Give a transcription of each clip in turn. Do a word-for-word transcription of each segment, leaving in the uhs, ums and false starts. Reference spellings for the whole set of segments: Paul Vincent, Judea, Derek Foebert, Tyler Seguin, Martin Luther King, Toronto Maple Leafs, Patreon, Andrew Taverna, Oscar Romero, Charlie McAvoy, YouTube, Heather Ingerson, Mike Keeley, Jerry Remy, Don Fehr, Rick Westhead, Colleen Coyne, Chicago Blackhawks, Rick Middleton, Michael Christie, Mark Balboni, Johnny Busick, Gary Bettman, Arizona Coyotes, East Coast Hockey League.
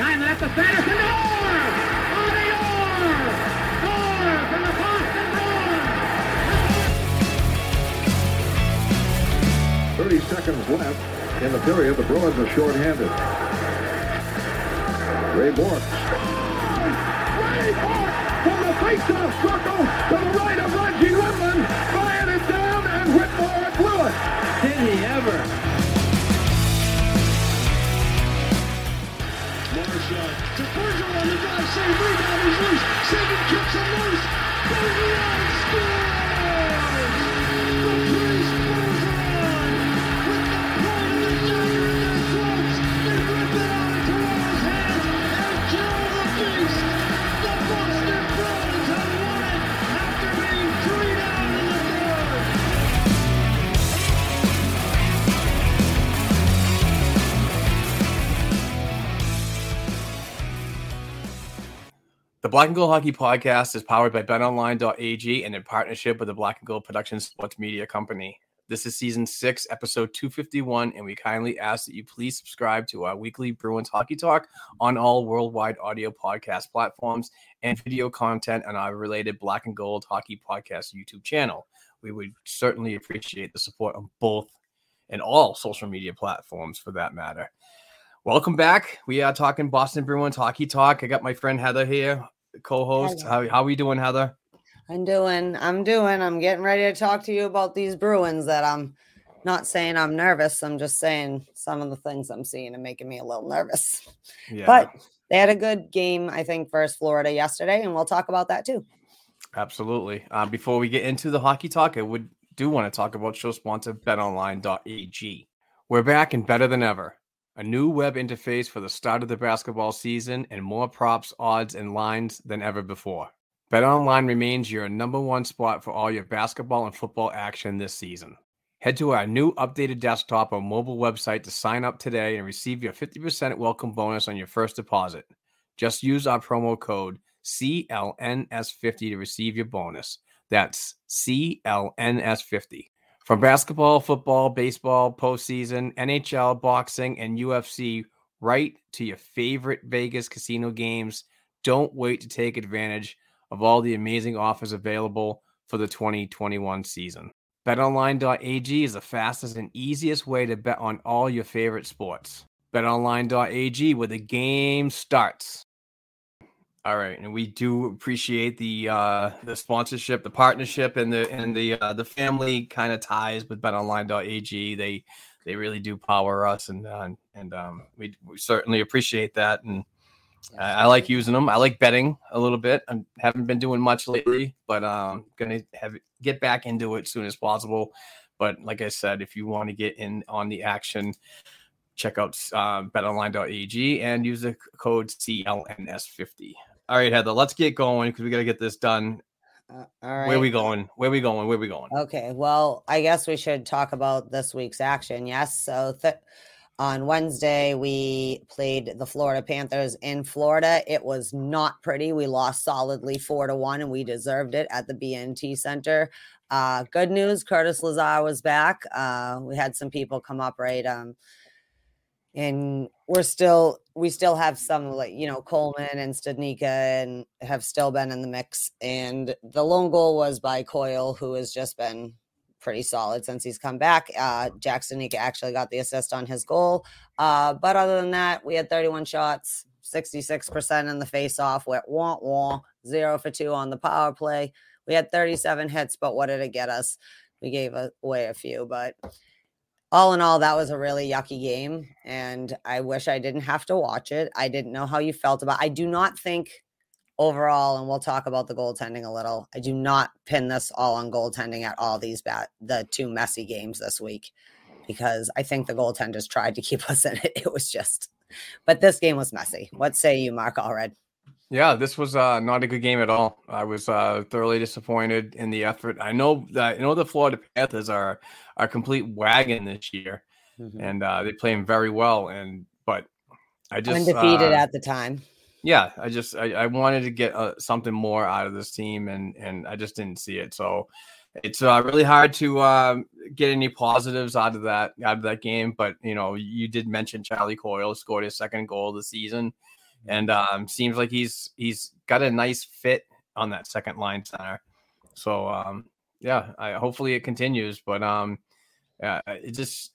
Left in the period, the Bruins are shorthanded. Ray Bourque. Ray Bourque from the face-off circle to the right of Reggie Whitman, fired it down, and Whitmore blew it. Did he ever? Marchand to Bergeron on the drive, save, rebound is loose, Sagan kicks him loose, Bergeron scores! The Black and Gold Hockey Podcast is powered by bet online dot a g and in partnership with the Black and Gold Productions Sports Media Company. This is Season six, Episode two fifty-one, and we kindly ask that you please subscribe to our weekly Bruins Hockey Talk on all worldwide audio podcast platforms and video content on our related Black and Gold Hockey Podcast YouTube channel. We would certainly appreciate the support on both and all social media platforms for that matter. Welcome back. We are talking Boston Bruins Hockey Talk. I got my friend Heather here, co-host. How, how are you doing, Heather? I'm doing. I'm doing. I'm getting ready to talk to you about these Bruins that I'm not saying I'm nervous. I'm just saying some of the things I'm seeing are making me a little nervous. Yeah. But they had a good game, I think, versus Florida yesterday, and we'll talk about that too. Absolutely. Uh, before we get into the hockey talk, I would do want to talk about show sponsor bet online dot a g. We're back and better than ever. A new web interface for the start of the basketball season and more props, odds, and lines than ever before. BetOnline remains your number one spot for all your basketball and football action this season. Head to our new updated desktop or mobile website to sign up today and receive your fifty percent welcome bonus on your first deposit. Just use our promo code C L N S fifty to receive your bonus. That's C L N S fifty. From basketball, football, baseball, postseason, N H L, boxing, and U F C, right to your favorite Vegas casino games, don't wait to take advantage of all the amazing offers available for the twenty twenty-one season. bet online dot a g is the fastest and easiest way to bet on all your favorite sports. bet online dot a g, where the game starts. All right, and we do appreciate the uh, the sponsorship, the partnership, and the and the uh, the family kind of ties with bet online dot a g. They they really do power us, and uh, and um, we, we certainly appreciate that. And uh, I like using them. I like betting a little bit. I haven't been doing much lately, but I'm um, gonna have get back into it as soon as possible. But like I said, if you want to get in on the action, Check out uh, bet online dot a g and use the code C L N S fifty. All right, Heather, let's get going because we got to get this done. Uh, all right. Where are we going? Where are we going? Where are we going? Okay, well, I guess we should talk about this week's action, yes? So th- on Wednesday, we played the Florida Panthers in Florida. It was not pretty. We lost solidly four to one, and we deserved it at the B N T Center. Uh, good news, Curtis Lazar was back. Uh, we had some people come up, right? Um, and we're still, we still have some, like, you know, Coleman and Studnicka and have still been in the mix. And the lone goal was by Coyle, who has just been pretty solid since he's come back. Uh, Jack Studnicka actually got the assist on his goal. Uh, but other than that, we had thirty-one shots, sixty-six percent in the face-off. We're at wah, wah, zero for two on the power play. We had thirty-seven hits, but what did it get us? We gave away a few, but all in all, that was a really yucky game, and I wish I didn't have to watch it. I didn't know how you felt about it. I do not think overall, and we'll talk about the goaltending a little, I do not pin this all on goaltending at all, these bad, the two messy games this week, because I think the goaltenders tried to keep us in it. It was just, but this game was messy. What say you, Mark Allred? Yeah, this was uh, not a good game at all. I was uh, thoroughly disappointed in the effort. I know that you know the Florida Panthers are a complete wagon this year, mm-hmm. and uh, they play them very well. And but I just undefeated uh, at the time. Yeah, I just I, I wanted to get uh, something more out of this team, and and I just didn't see it. So it's uh, really hard to uh, get any positives out of that out of that game. But you know, you did mention Charlie Coyle scored his second goal of the season. And um, seems like he's he's got a nice fit on that second line center. So, um, yeah, I, hopefully it continues. But um, yeah, it's just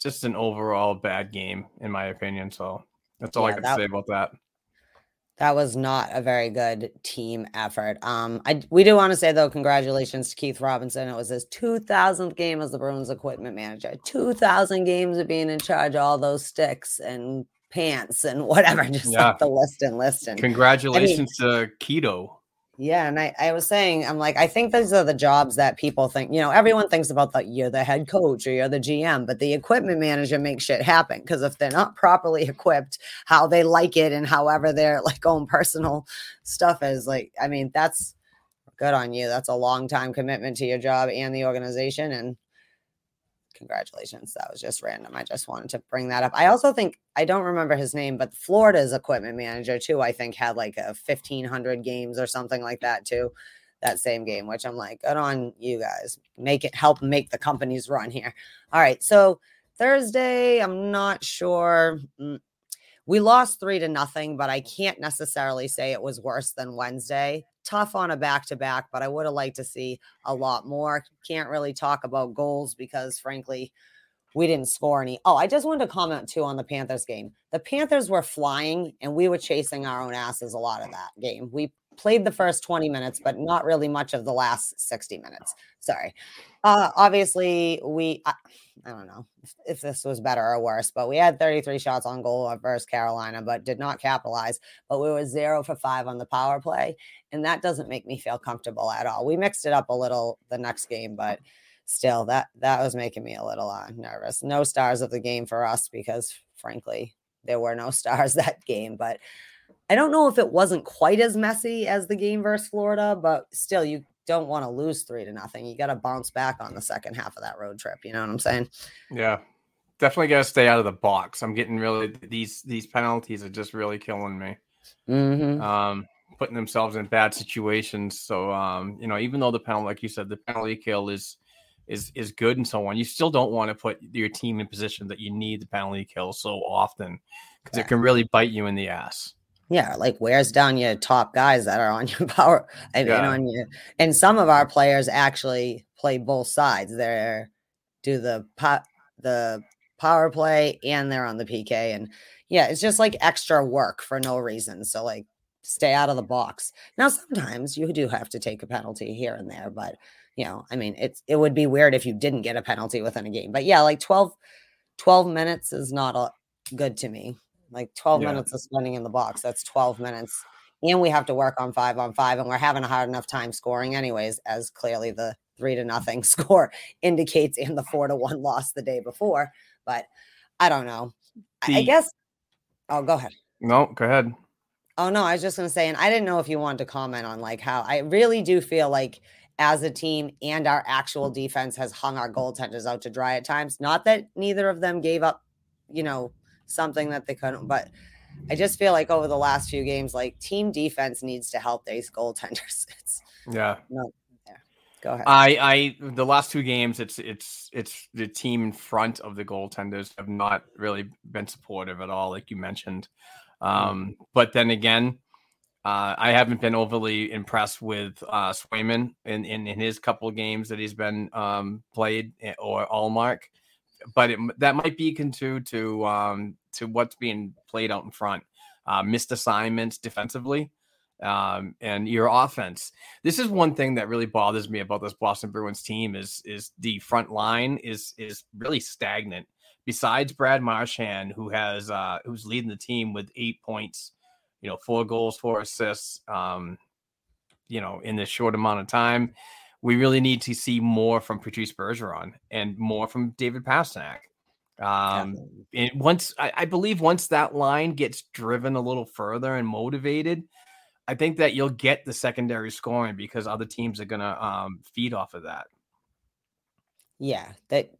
just an overall bad game, in my opinion. So that's all yeah, I can that, say about that. That was not a very good team effort. Um, I We do want to say, though, congratulations to Keith Robinson. It was his two thousandth game as the Bruins equipment manager. two thousand games of being in charge of all those sticks and pants and whatever, just yeah. like the list and list and congratulations I mean, to Keto. Yeah, and I, I was saying, I'm like, I think those are the jobs that people think, you know, everyone thinks about the you're the head coach or you're the G M, but the equipment manager makes shit happen, because if they're not properly equipped, how they like it and however their like own personal stuff is, like, I mean, that's good on you. That's a long time commitment to your job and the organization, and congratulations. That was just random. I just wanted to bring that up. I also think, I don't remember his name, but Florida's equipment manager too, I think had like a fifteen hundred games or something like that too, that same game, which I'm like, good on you guys. Make it, help make the companies run here. All right. So Thursday, I'm not sure. We lost three to nothing, but I can't necessarily say it was worse than Wednesday. Tough on a back-to-back, but I would have liked to see a lot more. Can't really talk about goals because, frankly, we didn't score any. Oh, I just wanted to comment, too, on the Panthers game. The Panthers were flying, and we were chasing our own asses a lot of that game. We played the first twenty minutes, but not really much of the last sixty minutes. Sorry. Uh, obviously, we I, I don't know if, if this was better or worse, but we had thirty-three shots on goal versus Carolina, but did not capitalize. But we were zero for five on the power play, and that doesn't make me feel comfortable at all. We mixed it up a little the next game, but still, that, that was making me a little uh, nervous. No stars of the game for us because, frankly, there were no stars that game, but I don't know if it wasn't quite as messy as the game versus Florida, but still, you don't want to lose three to nothing. You got to bounce back on the second half of that road trip. You know what I'm saying? Yeah, definitely got to stay out of the box. I'm getting really, these, these penalties are just really killing me. Mm-hmm. Um, putting themselves in bad situations. So, um, you know, even though the penalty, like you said, the penalty kill is, is, is good and so on, you still don't want to put your team in position that you need the penalty kill so often, because yeah. it can really bite you in the ass. Yeah, like wears down your top guys that are on your power. I mean, yeah. on your, and some of our players actually play both sides. They're do the po- the power play and they're on the P K. And yeah, it's just like extra work for no reason. So like, stay out of the box. Now, sometimes you do have to take a penalty here and there, but you know, I mean, it's it would be weird if you didn't get a penalty within a game. But yeah, like twelve, twelve minutes is not a, good to me. Like twelve yeah. minutes of spending in the box. That's twelve minutes. And we have to work on five on five. And we're having a hard enough time scoring anyways, as clearly the three to nothing score indicates in the four to one loss the day before. But I don't know. the, I guess. Oh, go ahead. No, go ahead. Oh, no, I was just going to say, and I didn't know if you wanted to comment on like how I really do feel like as a team and our actual defense has hung our goaltenders out to dry at times. Not that neither of them gave up, you know, something that they couldn't, but I just feel like over the last few games, like team defense needs to help these goaltenders. It's, yeah. No, yeah. Go ahead. I, I, the last two games, it's, it's, it's the team in front of the goaltenders have not really been supportive at all. Like you mentioned. Um, but then again, uh, I haven't been overly impressed with uh, Swayman in, in, in his couple of games that he's been um, played or Ullmark, but it, that might be due to um, to what's being played out in front, uh, missed assignments defensively, um, and your offense. This is one thing that really bothers me about this Boston Bruins team is is the front line is is really stagnant. Besides Brad Marchand, who has uh, who's leading the team with eight points, you know, four goals, four assists, um, you know, in this short amount of time, we really need to see more from Patrice Bergeron and more from David Pastrnak. Um, and once I, I believe once that line gets driven a little further and motivated, I think that you'll get the secondary scoring because other teams are going to um, feed off of that. Yeah, that.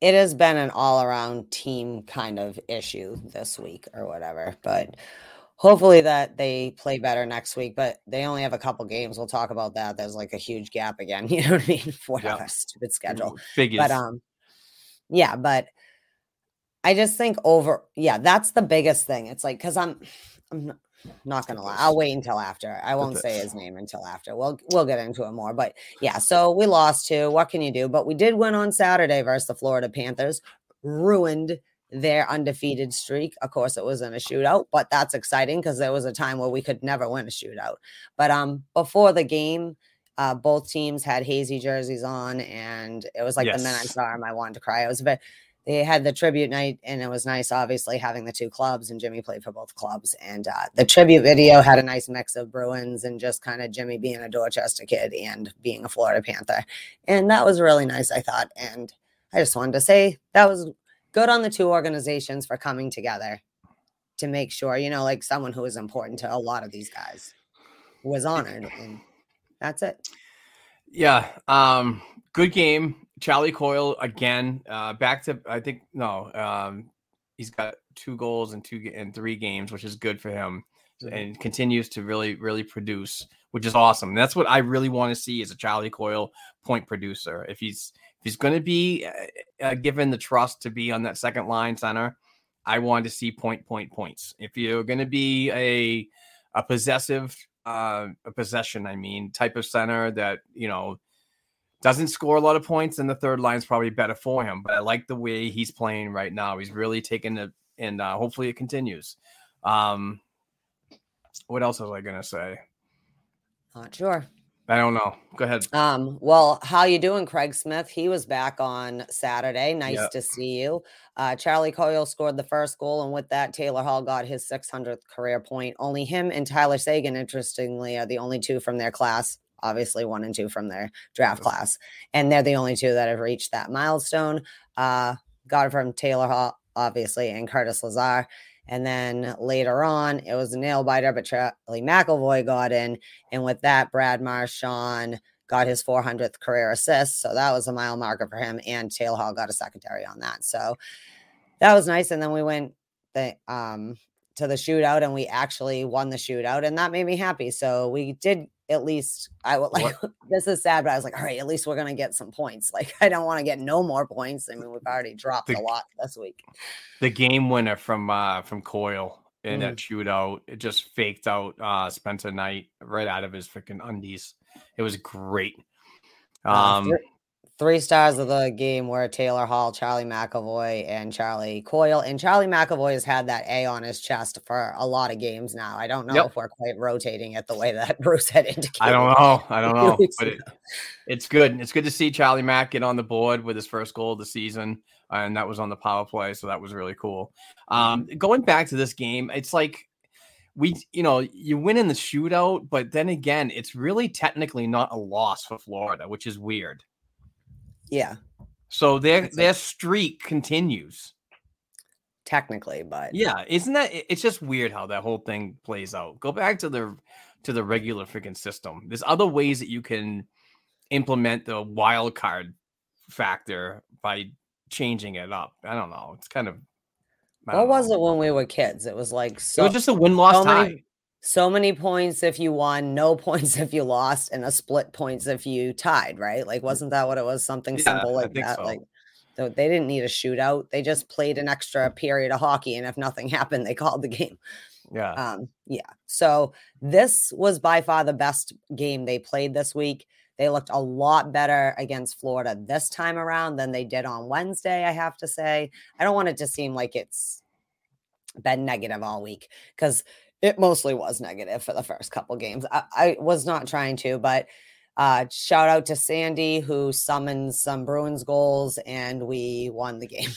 It has been an all-around team kind of issue this week or whatever, but hopefully that they play better next week, but they only have a couple games. We'll talk about that. There's like a huge gap again, you know what I mean? For yeah. a stupid schedule. Biggest. But um, yeah, but I just think over, yeah, that's the biggest thing. It's like, cause I'm, I'm not, not going to lie. I'll wait until after. I won't say his name until after. We'll we'll get into it more. But, yeah, so we lost two. What can you do? But we did win on Saturday versus the Florida Panthers. Ruined their undefeated streak. Of course, it was in a shootout, but that's exciting because there was a time where we could never win a shootout. But um, before the game, uh, both teams had hazy jerseys on, and it was like yes. the minute I saw him, I wanted to cry. It was a bit... They had the tribute night, and it was nice, obviously, having the two clubs, and Jimmy played for both clubs. And uh, the tribute video had a nice mix of Bruins and just kind of Jimmy being a Dorchester kid and being a Florida Panther. And that was really nice, I thought. And I just wanted to say that was good on the two organizations for coming together to make sure, you know, like someone who is important to a lot of these guys was honored. And that's it. Yeah. Um, good game. Charlie Coyle again, uh, back to I think no, um, he's got two goals in two in three games, which is good for him, and continues to really really produce, which is awesome. And that's what I really want to see is a Charlie Coyle point producer. If he's if he's going to be uh, given the trust to be on that second line center, I want to see point point points. If you're going to be a a possessive uh, a possession, I mean, type of center that you know. Doesn't score a lot of points, and the third line is probably better for him. But I like the way he's playing right now. He's really taking it, and uh, hopefully it continues. Um, what else was I going to say? Not sure. I don't know. Go ahead. Um, well, how you doing, Craig Smith? He was back on Saturday. Nice yep. to see you. Uh, Charlie Coyle scored the first goal, and with that, Taylor Hall got his six hundredth career point. Only him and Tyler Seguin, interestingly, are the only two from their class. Obviously one and two from their draft class. And they're the only two that have reached that milestone. Uh, got it from Taylor Hall, obviously, and Curtis Lazar. And then later on, it was a nail biter, but Charlie McAvoy got in. And with that, Brad Marchand got his four hundredth career assist. So that was a mile marker for him. And Taylor Hall got a secondary on that. So that was nice. And then we went the, um, to the shootout, and we actually won the shootout. And that made me happy. So we did... At least I would like, what? This is sad, but I was like, all right, at least we're going to get some points. Like, I don't want to get no more points. I mean, we've already dropped the, a lot this week. The game winner from, uh, from Coyle in mm. that shootout, it just faked out, uh, Spencer Knight right out of his freaking undies. It was great. Um, uh, three stars of the game were Taylor Hall, Charlie McAvoy, and Charlie Coyle. And Charlie McAvoy has had that A on his chest for a lot of games now. I don't know yep. if we're quite rotating it the way that Bruce had indicated. I don't know. I don't know. But it, it's good. It's good to see Charlie Mack get on the board with his first goal of the season. And that was on the power play. So that was really cool. Um, going back to this game, it's like we, you know, you win in the shootout. But then again, it's really technically not a loss for Florida, which is weird. Yeah. So their their streak continues. technically, but yeah, isn't that, it's just weird how that whole thing plays out. Go back to the to the regular freaking system. There's other ways that you can implement the wild card factor by changing it up. I don't know. It's kind of what know. was it when we were kids? It was like so, it was just a win loss so tie. Many, so many points if you won, no points if you lost, and a split points if you tied, right? Like, wasn't that what it was? Something yeah, simple like that. So. Like, so they didn't need a shootout. They just played an extra period of hockey, and if nothing happened, they called the game. Yeah. Um, yeah. So this was by far the best game they played this week. They looked a lot better against Florida this time around than they did on Wednesday, I have to say. I don't want it to seem like it's been negative all week, because it mostly was negative for the first couple games. I, I was not trying to, but uh, shout out to Sandy, who summoned some Bruins goals, and we won the game.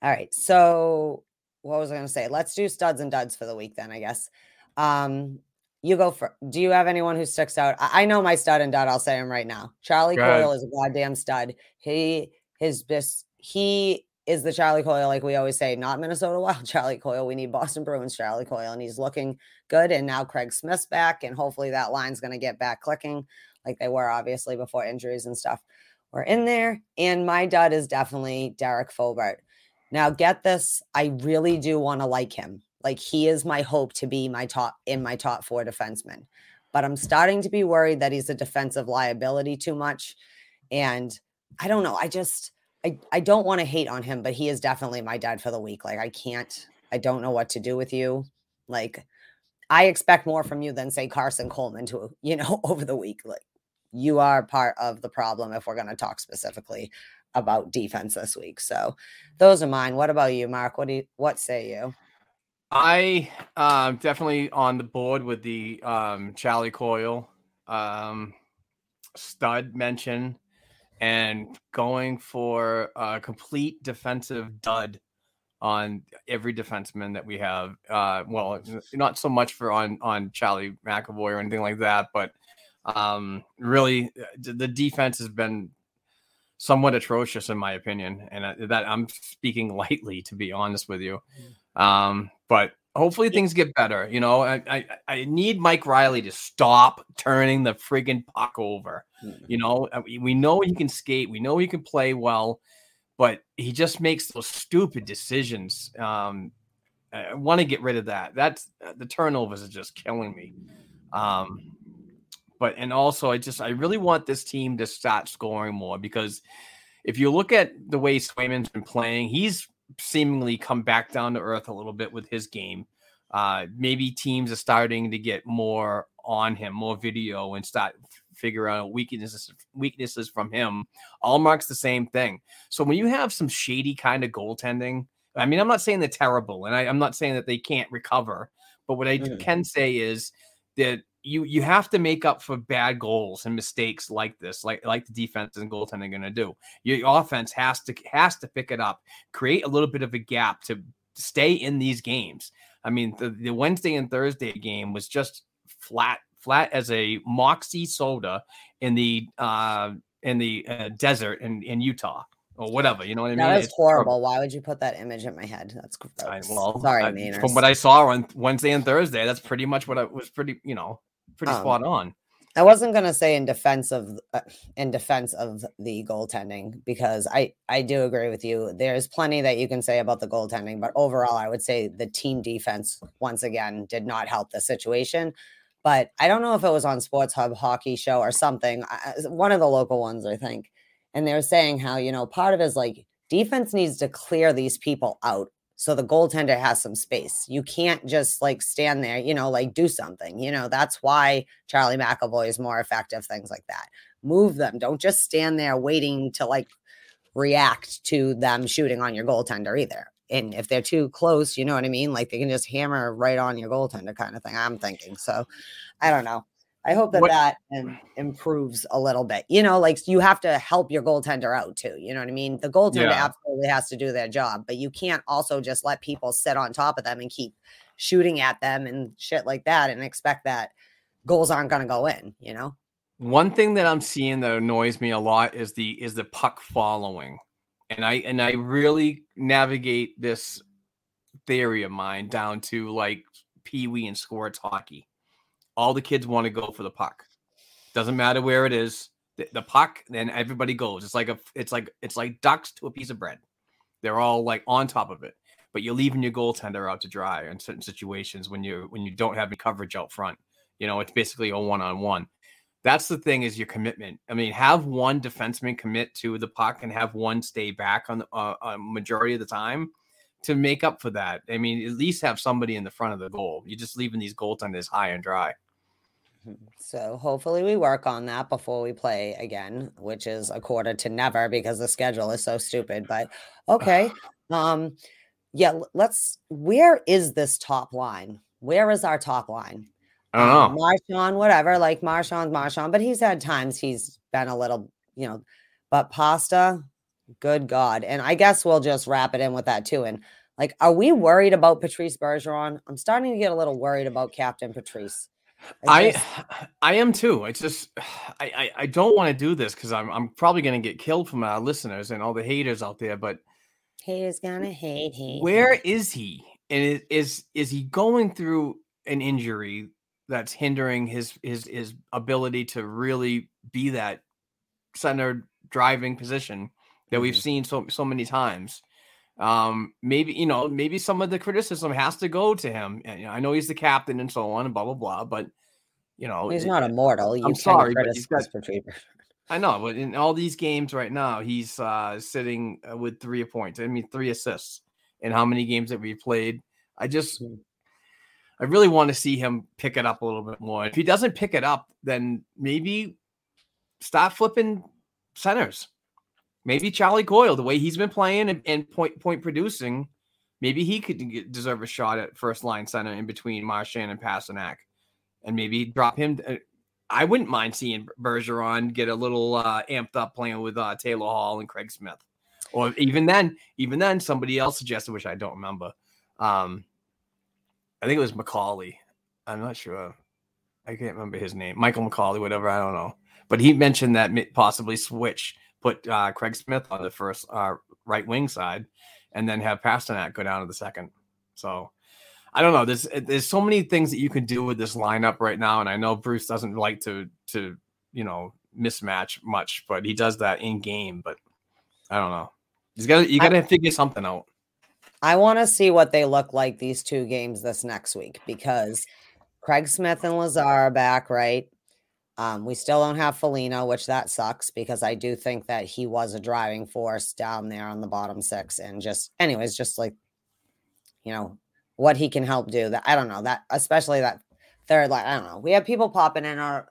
All right. So what was I going to say? Let's do studs and duds for the week then, I guess. Um, You go for. Do you have anyone who sticks out? I, I know my stud and dud. I'll say him right now. Charlie God. Coyle is a goddamn stud. He his bis, He is the Charlie Coyle, like we always say. Not Minnesota Wild Charlie Coyle. We need Boston Bruins Charlie Coyle, and he's looking good. And now Craig Smith's back, and hopefully that line's going to get back clicking, like they were obviously before injuries and stuff were in there. And my dud is definitely Derek Foebert. Now get this, I really do want to like him. Like, he is my hope to be my top in my top four defensemen, but I'm starting to be worried that he's a defensive liability too much. And I don't know. I just, I, I don't want to hate on him, but he is definitely my dud for the week. Like, I can't, I don't know what to do with you. Like, I expect more from you than say Karson Kuhlman to, you know, over the week. Like, you are part of the problem if we're going to talk specifically about defense this week. So those are mine. What about you, Mark? What do you, what say you? I am um, definitely on the board with the um, Charlie Coyle um, stud mention, and going for a complete defensive dud on every defenseman that we have. Uh, well, not so much for on, on Charlie McAvoy or anything like that, but um, really the defense has been somewhat atrocious in my opinion. And I, that I'm speaking lightly, to be honest with you. Um, but hopefully things get better. You know, I, I, I need Mike Riley to stop turning the friggin' puck over. Mm-hmm. You know, we know he can skate. We know he can play well, but he just makes those stupid decisions. Um, I want to get rid of that. That's the turnovers are just killing me. Um, but, and also I just, I really want this team to start scoring more, because if you look at the way Swayman's been playing, he's seemingly come back down to earth a little bit with his game. Uh, maybe teams are starting to get more on him, more video, and start figuring out weaknesses weaknesses from him. Ullmark's the same thing. So when you have some shady kind of goaltending, I mean, I'm not saying they're terrible, and I, I'm not saying that they can't recover, but what I mm. can say is that you you have to make up for bad goals and mistakes like this, like like the defense and goaltending are going to do. Your offense has to has to pick it up, create a little bit of a gap to stay in these games. I mean, the, the Wednesday and Thursday game was just flat flat as a moxie soda in the uh, in the uh, desert in, in Utah or whatever. You know what I mean? That was horrible. horrible. Why would you put that image in my head? That's gross. I, well, sorry, I, Mainers. From what I saw on Wednesday and Thursday, that's pretty much what I was pretty you know. Pretty spot um, on. I wasn't going to say in defense of uh, in defense of the goaltending, because I, I do agree with you. There's plenty that you can say about the goaltending, but overall, I would say the team defense, once again, did not help the situation. But I don't know if it was on Sports Hub Hockey Show or something, I, one of the local ones, I think. And they were saying how, you know, part of it is like defense needs to clear these people out, so the goaltender has some space. You can't just like stand there, you know, like do something, you know, that's why Charlie McAvoy is more effective, things like that. Move them. Don't just stand there waiting to like react to them shooting on your goaltender either. And if they're too close, you know what I mean? Like they can just hammer right on your goaltender kind of thing, I'm thinking. So I don't know. I hope that what? that improves a little bit. You know, like you have to help your goaltender out too. You know what I mean? The goaltender yeah. absolutely has to do their job, but you can't also just let people sit on top of them and keep shooting at them and shit like that and expect that goals aren't going to go in, you know? One thing that I'm seeing that annoys me a lot is the is the puck following. And I and I really navigate this theory of mine down to like peewee and squirts hockey. All the kids want to go for the puck. Doesn't matter where it is. The, the puck, then everybody goes. It's like a it's like it's like ducks to a piece of bread. They're all like on top of it. But you're leaving your goaltender out to dry in certain situations when you when you don't have any coverage out front. You know, it's basically a one-on-one. That's the thing, is your commitment. I mean, have one defenseman commit to the puck and have one stay back on the uh, uh, majority of the time to make up for that. I mean, at least have somebody in the front of the goal. You're just leaving these goaltenders high and dry. So hopefully we work on that before we play again, which is a quarter to never because the schedule is so stupid. But okay. um, yeah, let's, where is this top line? Where is our top line? I don't know. Um, Marchand, whatever, like Marchand's Marchand, but he's had times he's been a little, you know, but Pasta, good God. And I guess we'll just wrap it in with that too. And like, are we worried about Patrice Bergeron? I'm starting to get a little worried about Captain Patrice. I, just... I, I am too. It's just, I, I, I don't want to do this because I'm, I'm probably going to get killed from our listeners and all the haters out there, but haters gonna hate, hate. Where is he? And is, is he going through an injury that's hindering his, his, his ability to really be that center driving position that we've seen so, so many times? Um, maybe, you know, maybe some of the criticism has to go to him. And, you know, I know he's the captain and so on and blah, blah, blah, but you know, he's it, not immortal. You I'm sorry, but he's got, I know, but in all these games right now, he's uh, sitting with three points. I mean, three assists in how many games that we played. I just, mm-hmm. I really want to see him pick it up a little bit more. If he doesn't pick it up, then maybe stop flipping centers. Maybe Charlie Coyle, the way he's been playing and, and point point producing, maybe he could get, deserve a shot at first line center in between Marchand and Pastrnak, and maybe drop him. I wouldn't mind seeing Bergeron get a little uh, amped up playing with uh, Taylor Hall and Craig Smith, or even then, even then, somebody else suggested, which I don't remember. Um, I think it was McCauley. I'm not sure. I can't remember his name. Michael McCauley, whatever. I don't know. But he mentioned that possibly switch. Put uh, Craig Smith on the first uh, right wing side, and then have Pastrnak go down to the second. So I don't know. There's there's so many things that you can do with this lineup right now, and I know Bruce doesn't like to to you know mismatch much, but he does that in game. But I don't know. He's got you got to figure something out. I want to see what they look like these two games this next week, because Craig Smith and Lazar are back, right? Um, we still don't have Foligno, which that sucks because I do think that he was a driving force down there on the bottom six, and just, anyways, just like, you know, what he can help do. That I don't know that, especially that third line. I don't know. We have people popping in, or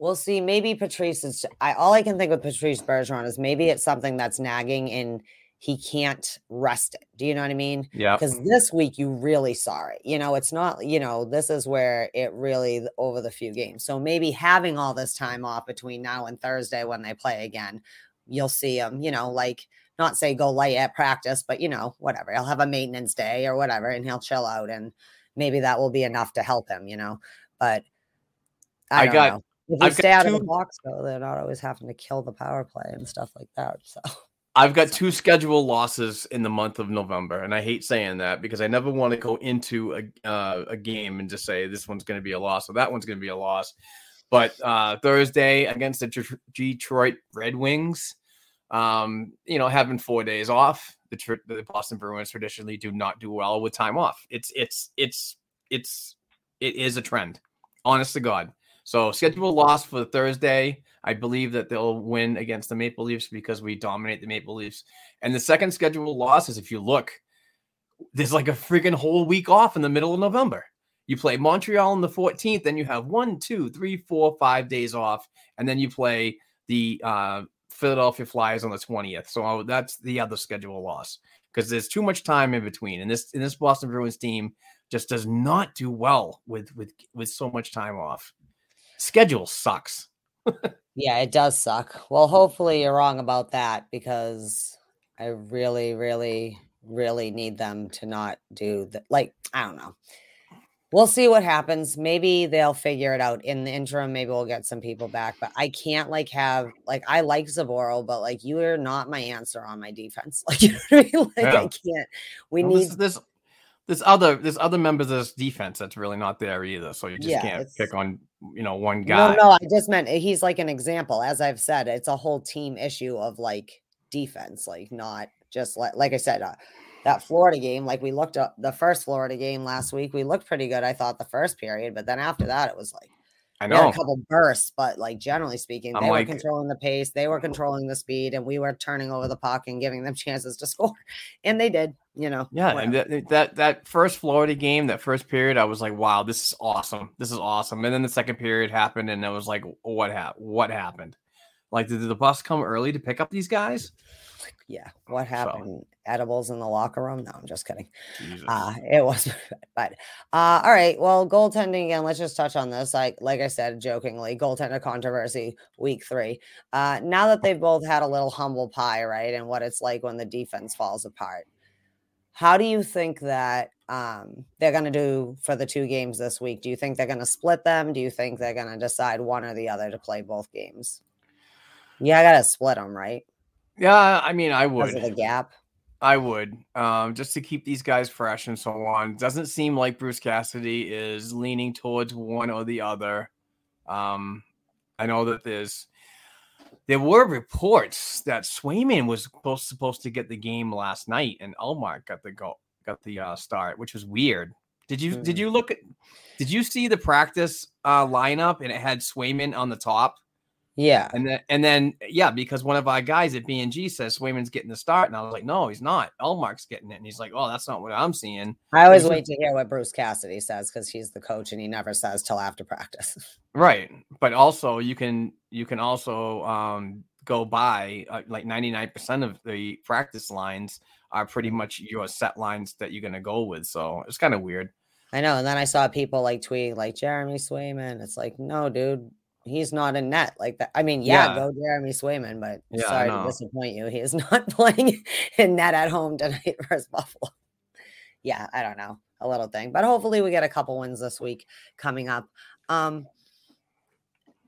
we'll see. Maybe Patrice is. I all I can think with Patrice Bergeron is maybe it's something that's nagging and he can't rest it. Do you know what I mean? Yeah. Because this week you really saw it. You know, it's not, you know, this is where it really over the few games. So maybe having all this time off between now and Thursday when they play again, you'll see him, you know, like not say go lay at practice, but you know, whatever. He'll have a maintenance day or whatever, and he'll chill out, and maybe that will be enough to help him, you know, but I, I don't got, know. If you stay out two- of the box though, they're not always having to kill the power play and stuff like that. So I've got two schedule losses in the month of November, and I hate saying that because I never want to go into a uh, a game and just say this one's going to be a loss or that one's going to be a loss. But uh, Thursday against the Detroit Red Wings, um, you know, having four days off. The, tr- the Boston Bruins traditionally do not do well with time off. It's it's it's it's it is a trend, honest to God. So schedule loss for Thursday. I believe that they'll win against the Maple Leafs because we dominate the Maple Leafs. And the second scheduled loss is, if you look, there's like a freaking whole week off in the middle of November. You play Montreal on the fourteenth, then you have one, two, three, four, five days off, and then you play the uh, Philadelphia Flyers on the twentieth. So that's the other scheduled loss because there's too much time in between. And this, and this Boston Bruins team just does not do well with with with so much time off. Schedule sucks. Yeah, it does suck. Well, hopefully you're wrong about that, because I really, really, really need them to not do that. Like, I don't know. we'll see what happens. Maybe they'll figure it out in the interim. Maybe we'll get some people back, but I can't like have, like, I like Zaboral, but like, you are not my answer on my defense. Like, you know what I mean? Like yeah. I can't, we well, need this, this, this other, this other members of this defense. That's really not there either. So you just yeah, can't pick on, you know, one guy. No, no, I just meant he's like an example. As I've said, it's a whole team issue of like defense, like not just like, like I said, uh, that Florida game, like we looked up the first Florida game last week, we looked pretty good, I thought, the first period. But then after that, it was like, I know, a couple bursts. But like, generally speaking, I'm they like, were controlling the pace, they were controlling the speed, and we were turning over the puck and giving them chances to score. And they did, you know. Yeah, and that, that that first Florida game, that first period, I was like, wow, this is awesome. This is awesome. And then the second period happened, and I was like, what, ha- what happened? Like, did the bus come early to pick up these guys? Yeah, what happened? So. Edibles in the locker room? No, I'm just kidding. Uh, it was, but uh, all right. Well, goaltending again. Let's just touch on this. Like, like I said, jokingly, goaltender controversy week three. Uh, now that they've both had a little humble pie, right, and what it's like when the defense falls apart, how do you think that um, they're going to do for the two games this week? Do you think they're going to split them? Do you think they're going to decide one or the other to play both games? Yeah, I got to split them, right? Yeah, I mean, I would. Because of the gap. I would, um, just to keep these guys fresh and so on. Doesn't seem like Bruce Cassidy is leaning towards one or the other. Um, I know that there's there were reports that Swayman was supposed, supposed to get the game last night, and Ullmark got the goal, got the uh, start, which was weird. Did you mm. did you look at did you see the practice uh, lineup and it had Swayman on the top? Yeah. And then, and then, yeah, because one of our guys at B and G says Swayman's getting the start. And I was like, no, he's not. Ullmark's getting it. And he's like, oh, that's not what I'm seeing. I always he's wait like, to hear what Bruce Cassidy says because he's the coach and he never says till after practice. Right. But also you can, you can also um, go by uh, like ninety-nine percent of the practice lines are pretty much your set lines that you're going to go with. So it's kind of weird. I know. And then I saw people like tweeting like Jeremy Swayman. It's like, no, dude. He's not in net like that. I mean, yeah, yeah. go Jeremy Swayman, but yeah, sorry no. to disappoint you. He is not playing in net at home tonight versus Buffalo. Yeah, I don't know. A little thing. But hopefully we get a couple wins this week coming up. Um,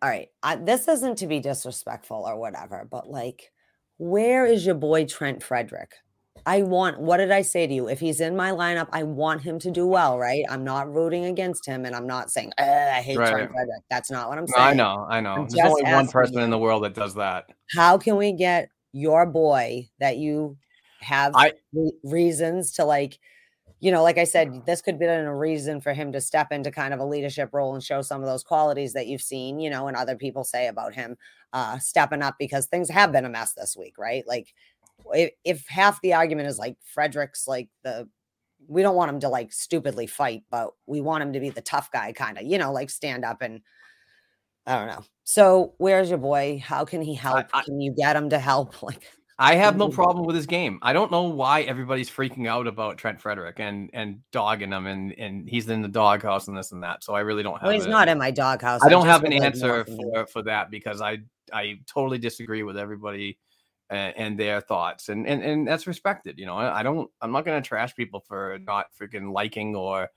all right. I, this isn't to be disrespectful or whatever, but like, where is your boy Trent Frederic? I want, what did I say to you? If he's in my lineup, I want him to do well, right? I'm not rooting against him, and I'm not saying, I hate right. Trent Frederic. That's not what I'm saying. I know, I know. I'm There's only one person you. in the world that does that. How can we get your boy that you have I, re- reasons to like, you know, like I said, this could be a reason for him to step into kind of a leadership role and show some of those qualities that you've seen, you know, and other people say about him uh, stepping up because things have been a mess this week, right? Like, if half the argument is like Frederick's like the, we don't want him to like stupidly fight, but we want him to be the tough guy kind of, you know, like stand up and I don't know. So where's your boy? How can he help? I, I, can you get him to help? Like I have no problem with his game. I don't know why everybody's freaking out about Trent Frederic and, and dogging him and, and he's in the doghouse and this and that. So I really don't have, well, he's a, not in my doghouse. I don't have an really answer for, for that because I, I totally disagree with everybody and their thoughts and, and, and that's respected. You know, I don't, I'm not going to trash people for not freaking liking or,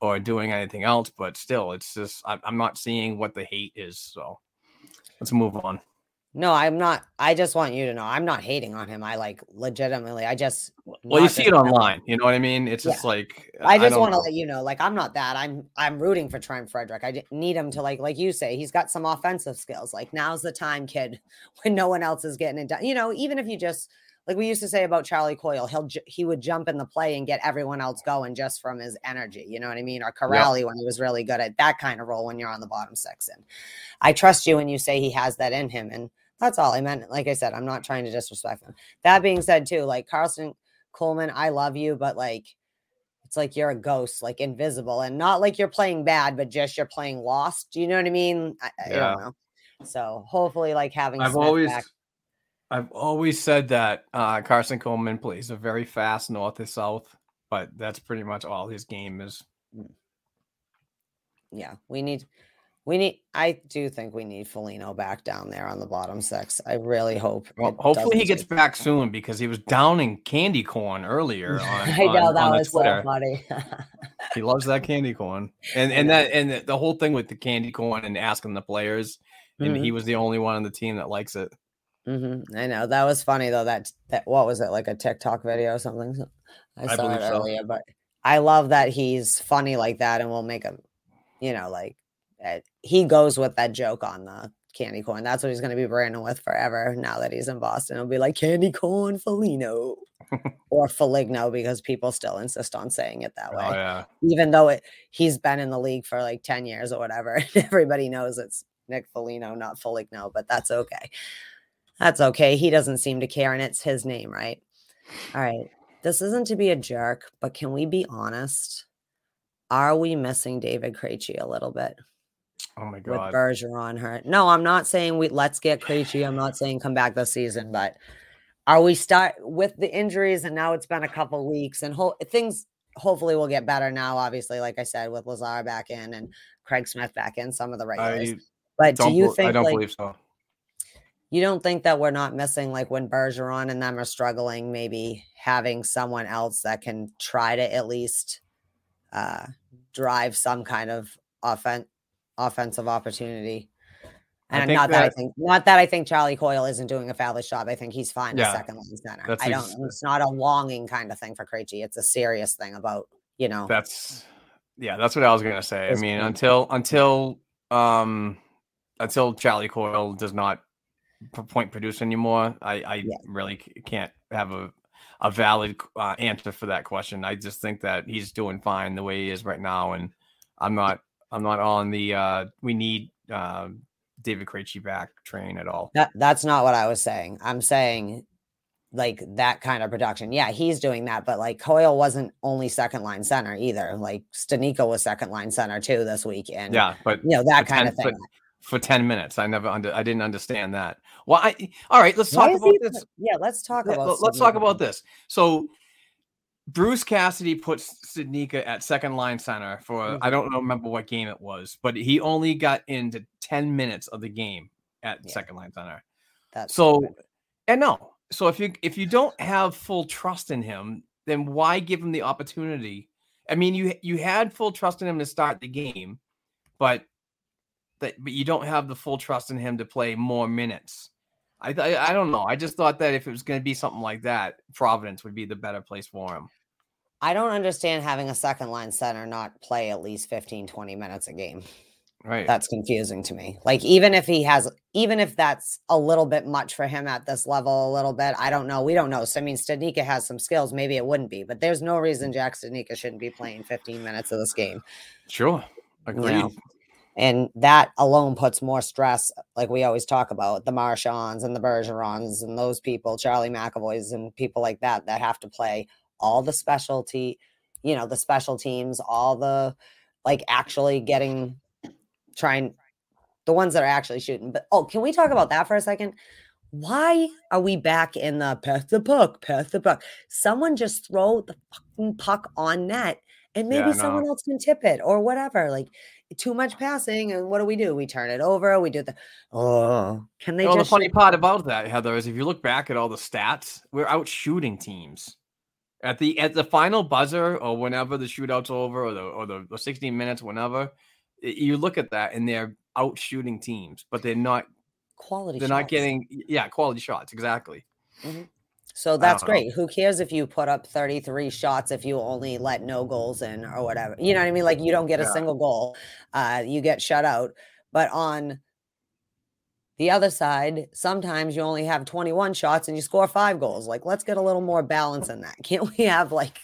or doing anything else, but still it's just, I'm not seeing what the hate is. So let's move on. No, I'm not. I just want you to know I'm not hating on him. I like legitimately, I just, well, you see it online. You know what I mean? It's yeah. just like, I just want to let you know, like, I'm not that I'm, I'm rooting for Trent Frederic. I need him to like, like you say, he's got some offensive skills. Like now's the time, kid, when no one else is getting it done. You know, even if you just like we used to say about Charlie Coyle, he'll, he would jump in the play and get everyone else going just from his energy. You know what I mean? Or Corrali yeah. when he was really good at that kind of role when you're on the bottom six. And I trust you when you say he has that in him. And that's all I meant. Like I said, I'm not trying to disrespect him. That being said, too, like Karson Kuhlman, I love you, but like it's like you're a ghost, like invisible, and not like you're playing bad, but just you're playing lost. Do you know what I mean? I, yeah. I don't know. So hopefully, like having I've Smith always back. I've always said that uh, Karson Kuhlman plays a very fast north to south, but that's pretty much all his game is. Yeah, we need. We need. I do think we need Foligno back down there on the bottom six. I really hope. Well, hopefully he gets back soon because he was downing candy corn earlier on, I know on, that on was Twitter. So funny. He loves that candy corn, and and that and the whole thing with the candy corn and asking the players, and mm-hmm. he was the only one on the team that likes it. Mm-hmm. I know that was funny though. That that what was it, like a TikTok video or something? I, I saw it earlier, so. But I love that he's funny like that, and will make him, you know, like he goes with that joke on the candy corn. That's what he's going to be branding with forever. Now that he's in Boston, it'll be like candy corn Foligno or Foligno, because people still insist on saying it that way. Oh, yeah. Even though it, he's been in the league for like ten years or whatever. Everybody knows it's Nick Foligno, not Foligno, but that's okay. That's okay. He doesn't seem to care, and it's his name, right? All right. This isn't to be a jerk, but can we be honest? Are we missing David Krejci a little bit? Oh my God. With Bergeron hurt. No, I'm not saying we let's get Krejci. I'm not saying come back this season, but are we start with the injuries? And now it's been a couple weeks, and ho- things hopefully will get better now. Obviously, like I said, with Lazar back in and Craig Smith back in, some of the regulars. I but do you think? I don't like, believe so. You don't think that we're not missing, like when Bergeron and them are struggling, maybe having someone else that can try to at least uh, drive some kind of offense. offensive opportunity. And not that, that I think not that I think Charlie Coyle isn't doing a fabulous job. I think he's fine yeah, as second line center. I don't ex- it's not a longing kind of thing for Krejci. It's a serious thing about, you know. That's yeah, that's what I was gonna say. I mean, cool. until until um until Charlie Coyle does not point produce anymore, I, I yeah. really can't have a a valid uh, answer for that question. I just think that he's doing fine the way he is right now, and I'm not I'm not on the, uh, we need uh, David Krejci back train at all. That, that's not what I was saying. I'm saying like that kind of production. Yeah, he's doing that, but like Coyle wasn't only second line center either. Like Stanico was second line center too this week. And yeah, but you know, that kind ten, of thing. For, for ten minutes. I never, under, I didn't understand that. Well, I, all right, let's talk about he, this. Yeah, let's talk yeah, about Let's talk about this. So Bruce Cassidy puts Sydnica at second line center for, mm-hmm. I don't remember what game it was, but he only got into ten minutes of the game at yeah. second line center. That's so, good. and no, so if you, if you don't have full trust in him, then why give him the opportunity? I mean, you, you had full trust in him to start the game, but that, but you don't have the full trust in him to play more minutes. I th- I don't know. I just thought that if it was going to be something like that, Providence would be the better place for him. I don't understand having a second line center not play at least fifteen, twenty minutes a game. Right. That's confusing to me. Like, even if he has, even if that's a little bit much for him at this level, a little bit, I don't know. We don't know. So, I mean, Stadnica has some skills. Maybe it wouldn't be, but there's no reason Jack Stadnica shouldn't be playing fifteen minutes of this game. Sure. Agreed. You know? And that alone puts more stress, like we always talk about, the Marchands and the Bergerons and those people, Charlie McAvoys and people like that, that have to play all the specialty, you know, the special teams, all the, like, actually getting, trying, the ones that are actually shooting. But, oh, can we talk about that for a second? Why are we back in the pass the puck, pass the puck? Someone just throw the fucking puck on net, and maybe yeah, someone no. else can tip it or whatever, like, too much passing, and what do we do? We turn it over. We do the oh, can they? You know, just the funny shoot? Part about that, Heather, is if you look back at all the stats, we're out shooting teams at the at the final buzzer or whenever the shootout's over or the or the or sixteen minutes, whenever you look at that, and they're out shooting teams, but they're not quality. They're shots. Not getting yeah quality shots exactly. Mm-hmm. So that's great. Know. Who cares if you put up thirty-three shots if you only let no goals in or whatever? You know what I mean? Like, you don't get a yeah. single goal. Uh, you get shut out. But on the other side, sometimes you only have twenty-one shots and you score five goals. Like, let's get a little more balance in that. Can't we have, like,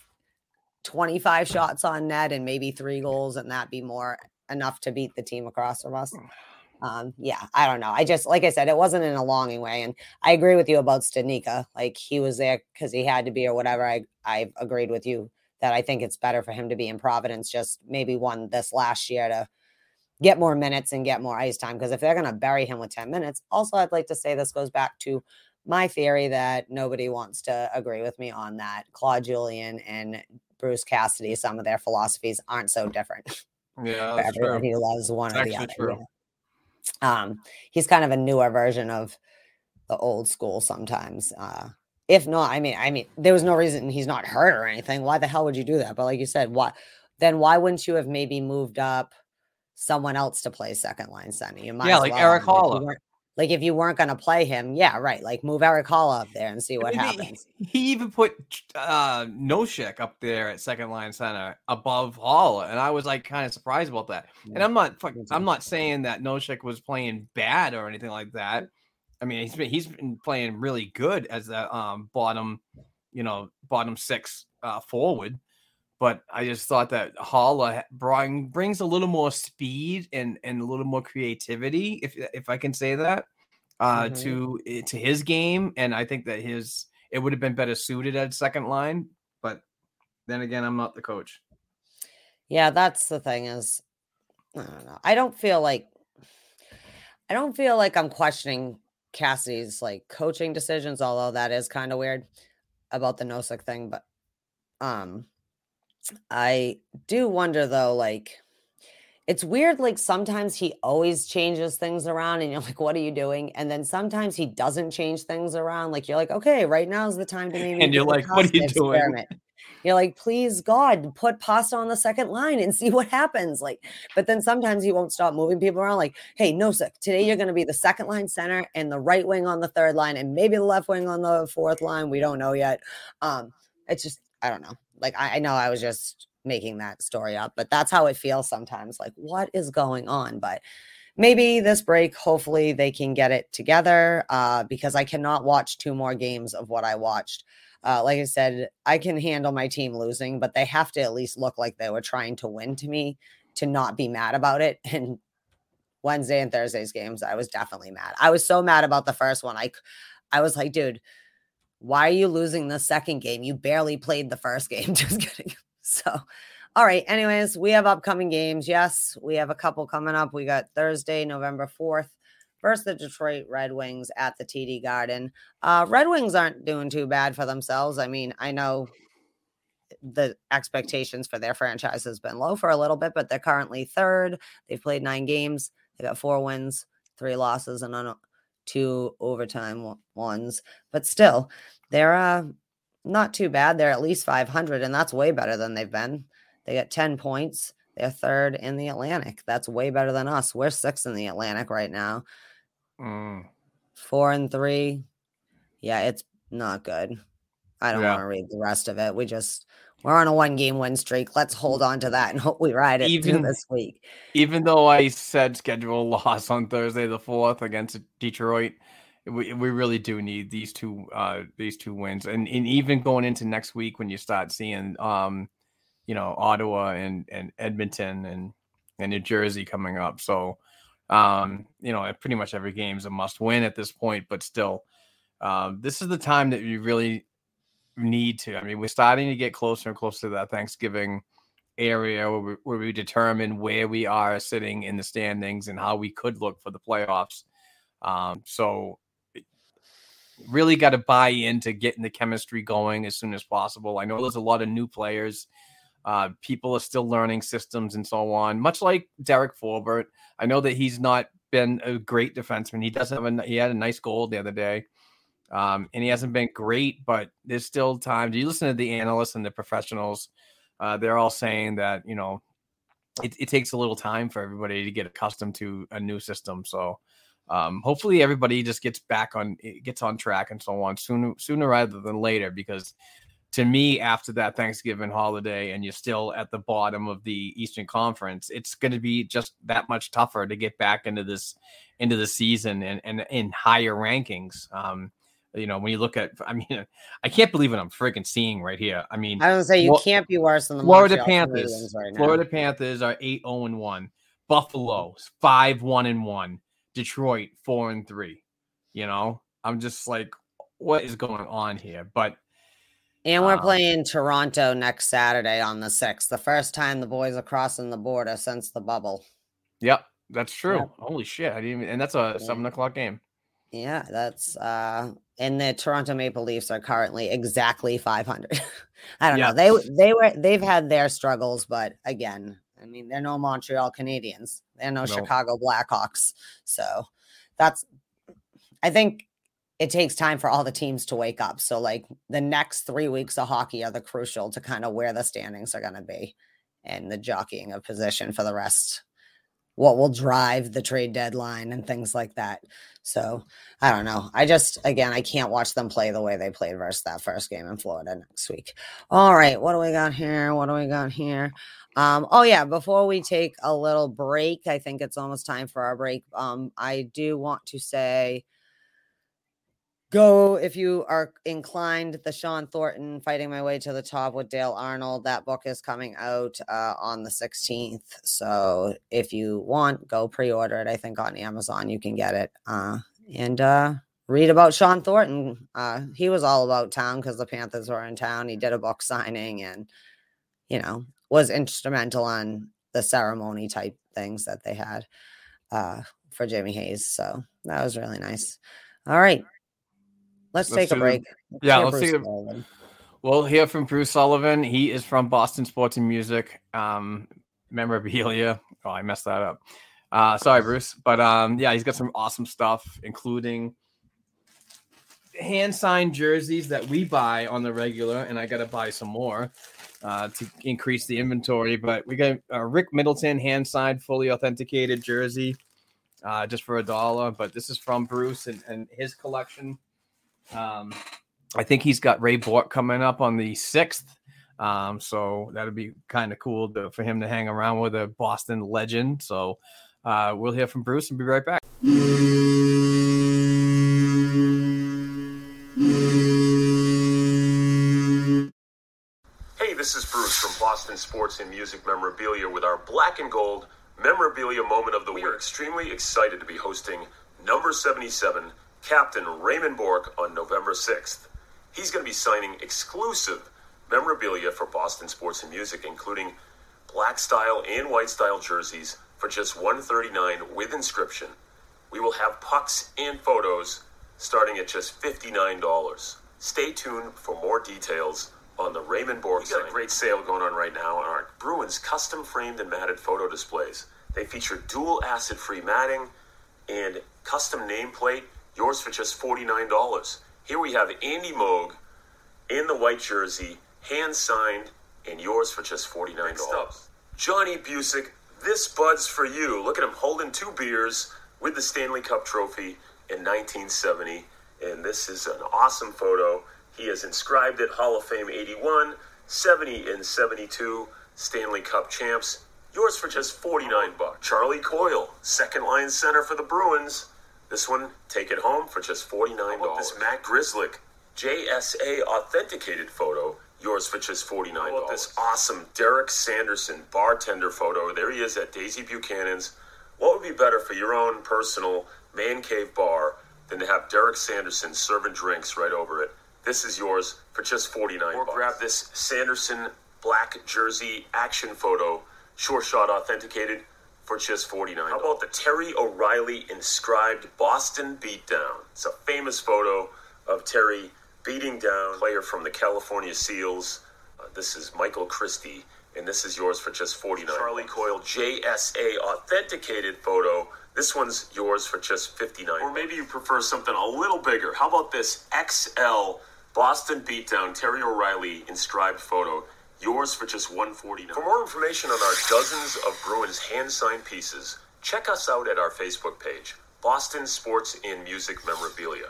twenty-five shots on net and maybe three goals, and that be more enough to beat the team across from us? Um, yeah, I don't know. I just, like I said, it wasn't in a longing way. And I agree with you about Stadnica. Like, he was there because he had to be or whatever. I, I've agreed with you that I think it's better for him to be in Providence, just maybe one this last year to get more minutes and get more ice time. Because if they're going to bury him with ten minutes, also, I'd like to say this goes back to my theory that nobody wants to agree with me on that. Claude Julien and Bruce Cassidy, some of their philosophies aren't so different. Yeah, that's true. He loves one that's or the other. True. You know? Um, he's kind of a newer version of the old school sometimes. Uh, if not, I mean, I mean, there was no reason he's not hurt or anything. Why the hell would you do that? But like you said, why then why wouldn't you have maybe moved up someone else to play second line center? You might yeah, as like well. Eric Hall. Like, like if you weren't going to play him, yeah, right. Like move Eric Hall up there and see what I mean, happens. He, he even put uh, Noshik up there at second line center above Hall, and I was like kind of surprised about that. Yeah. And I'm not, I'm not saying that Noshik was playing bad or anything like that. I mean, he's been he's been playing really good as the um, bottom, you know, bottom six uh, forward. But I just thought that Hall bring, brings a little more speed and, and a little more creativity, if if I can say that, uh, mm-hmm. to to his game. And I think that his it would have been better suited at second line. But then again, I'm not the coach. Yeah, that's the thing is, I don't know. I don't feel like I don't feel like I'm questioning Cassidy's like coaching decisions, although that is kind of weird about the Nosek thing. But um, I do wonder though, like it's weird. Like sometimes he always changes things around, and you're like, "What are you doing?" And then sometimes he doesn't change things around. Like you're like, "Okay, right now is the time to maybe." And you're like, "What are you experiment. doing?" You're like, "Please God, put Pasta on the second line and see what happens." Like, but then sometimes he won't stop moving people around. Like, "Hey, Nosek, today you're going to be the second line center and the right wing on the third line, and maybe the left wing on the fourth line. We don't know yet." Um, it's just, I don't know. Like, I, I know I was just making that story up, but that's how it feels sometimes. Like, what is going on? But maybe this break, hopefully they can get it together uh, because I cannot watch two more games of what I watched. Uh, like I said, I can handle my team losing, but they have to at least look like they were trying to win to me to not be mad about it. And Wednesday and Thursday's games, I was definitely mad. I was so mad about the first one. I, I was like, dude, why are you losing the second game? You barely played the first game. Just kidding. So, all right. Anyways, we have upcoming games. Yes, we have a couple coming up. We got Thursday, November fourth, versus the Detroit Red Wings at the T D Garden. Uh, Red Wings aren't doing too bad for themselves. I mean, I know the expectations for their franchise has been low for a little bit, but they're currently third. They've played nine games. They got four wins, three losses, and on two overtime ones, but still they're uh, not too bad. They're at least five hundred, and that's way better than they've been. They got ten points. They're third in the Atlantic. That's way better than us. We're sixth in the Atlantic right now. Mm. Four and three. Yeah, it's not good. I don't yeah. want to read the rest of it. We just, we're on a one game win streak. Let's hold on to that and hope we ride it even this week. Even though I said schedule loss on Thursday the fourth against Detroit, we we really do need these two uh, these two wins. And and even going into next week when you start seeing um, you know, Ottawa and and Edmonton and and New Jersey coming up. So Um, you know, pretty much every game is a must win at this point, but still, um, this is the time that you really need to. I mean, we're starting to get closer and closer to that Thanksgiving area where we, where we determine where we are sitting in the standings and how we could look for the playoffs. Um, so really got to buy into getting the chemistry going as soon as possible. I know there's a lot of new players. Uh, people are still learning systems and so on, much like Derek Forbert. I know that he's not been a great defenseman. He does have a, he had a nice goal the other day, um, and he hasn't been great, but there's still time. Do you listen to the analysts and the professionals? Uh, they're all saying that, you know, it, it takes a little time for everybody to get accustomed to a new system. So um, hopefully everybody just gets back on, gets on track and so on sooner, sooner rather than later, because to me, after that Thanksgiving holiday and you're still at the bottom of the Eastern Conference, it's going to be just that much tougher to get back into this, into the season and and in higher rankings. Um, you know, when you look at, I mean, I can't believe what I'm freaking seeing right here. I mean, I was going to say you well, can't be worse than the Florida Montreal Panthers. Right now. Florida Panthers are eight zero and one. Buffalo five one and one. Detroit four and three. You know, I'm just like, what is going on here? But And we're um, playing Toronto next Saturday on the sixth. The first time the boys are crossing the border since the bubble. Yep, that's true. Yep. Holy shit. I didn't even, and that's a yeah. seven o'clock game. Yeah, that's uh and the Toronto Maple Leafs are currently exactly five hundred. I don't yeah. know. They they were they've had their struggles, but again, I mean, they're no Montreal Canadiens. They're no, no. Chicago Blackhawks. So that's I think it takes time for all the teams to wake up. So like the next three weeks of hockey are the crucial to kind of where the standings are going to be. and the jockeying of position for the rest, what will drive the trade deadline and things like that. So I don't know. I just, again, I can't watch them play the way they played versus that first game in Florida next week. All right. What do we got here? What do we got here? Um, oh yeah. Before we take a little break, I think it's almost time for our break. Um, I do want to say, go, if you are inclined, the Sean Thornton Fighting My Way to the Top with Dale Arnold. That book is coming out uh, on the sixteenth. So if you want, go pre-order it. I think on Amazon you can get it. Uh, and uh, read about Sean Thornton. Uh, he was all about town because the Panthers were in town. He did a book signing and, you know, was instrumental on the ceremony type things that they had uh, for Jimmy Hayes. So that was really nice. All right. Let's, let's take a break. Let's yeah, let's see. A, we'll hear from Bruce Sullivan. He is from Boston Sports and Music um, memorabilia. Oh, I messed that up. Uh, sorry, Bruce. But um, yeah, he's got some awesome stuff, including hand-signed jerseys that we buy on the regular, and I got to buy some more uh, to increase the inventory. But we got a Rick Middleton hand-signed, fully authenticated jersey uh, just for a dollar. But this is from Bruce and, and his collection. Um, I think he's got Ray Bourque coming up on the sixth. Um, so that'd be kind of cool to, for him to hang around with a Boston legend. So, uh, we'll hear from Bruce and be right back. Hey, this is Bruce from Boston Sports and Music Memorabilia with our Black and Gold Memorabilia Moment of the Week. We're extremely excited to be hosting number seventy-seven, Captain Raymond Bourque, on November sixth. He's going to be signing exclusive memorabilia for Boston Sports and Music, including black style and white style jerseys for just one hundred thirty-nine dollars with inscription. We will have pucks and photos starting at just fifty-nine dollars. Stay tuned for more details on the Raymond Bourque signing. We've got a great sale going on right now on our Bruins custom framed and matted photo displays. They feature dual acid-free matting and custom nameplate, yours for just forty-nine dollars. Here we have Andy Moog in the white jersey, hand-signed, and yours for just forty-nine dollars. Johnny Busick, this bud's for you. Look at him holding two beers with the Stanley Cup trophy in nineteen seventy. And this is an awesome photo. He has inscribed it Hall of Fame eighty-one, seventy, and seventy-two Stanley Cup champs. Yours for just forty-nine dollars. Charlie Coyle, second-line center for the Bruins. This one, take it home for just forty-nine dollars. With this Matt Grizzlick J S A authenticated photo, yours for just forty-nine dollars. With this awesome Derek Sanderson bartender photo. There he is at Daisy Buchanan's. What would be better for your own personal man cave bar than to have Derek Sanderson serving drinks right over it? This is yours for just forty-nine dollars. Or grab this Sanderson black jersey action photo, sure shot authenticated, for just forty-nine dollars. How about the Terry O'Reilly inscribed Boston Beatdown? It's a famous photo of Terry beating down a player from the California Seals. Uh, this is Michael Christie, and this is yours for just forty-nine dollars. Charlie Coyle J S A authenticated photo. This one's yours for just fifty-nine dollars. Or maybe you prefer something a little bigger. How about this X L Boston Beatdown Terry O'Reilly inscribed photo? Yours for just one hundred forty-nine dollars. For more information on our dozens of Bruins hand-signed pieces, check us out at our Facebook page, Boston Sports and Music Memorabilia,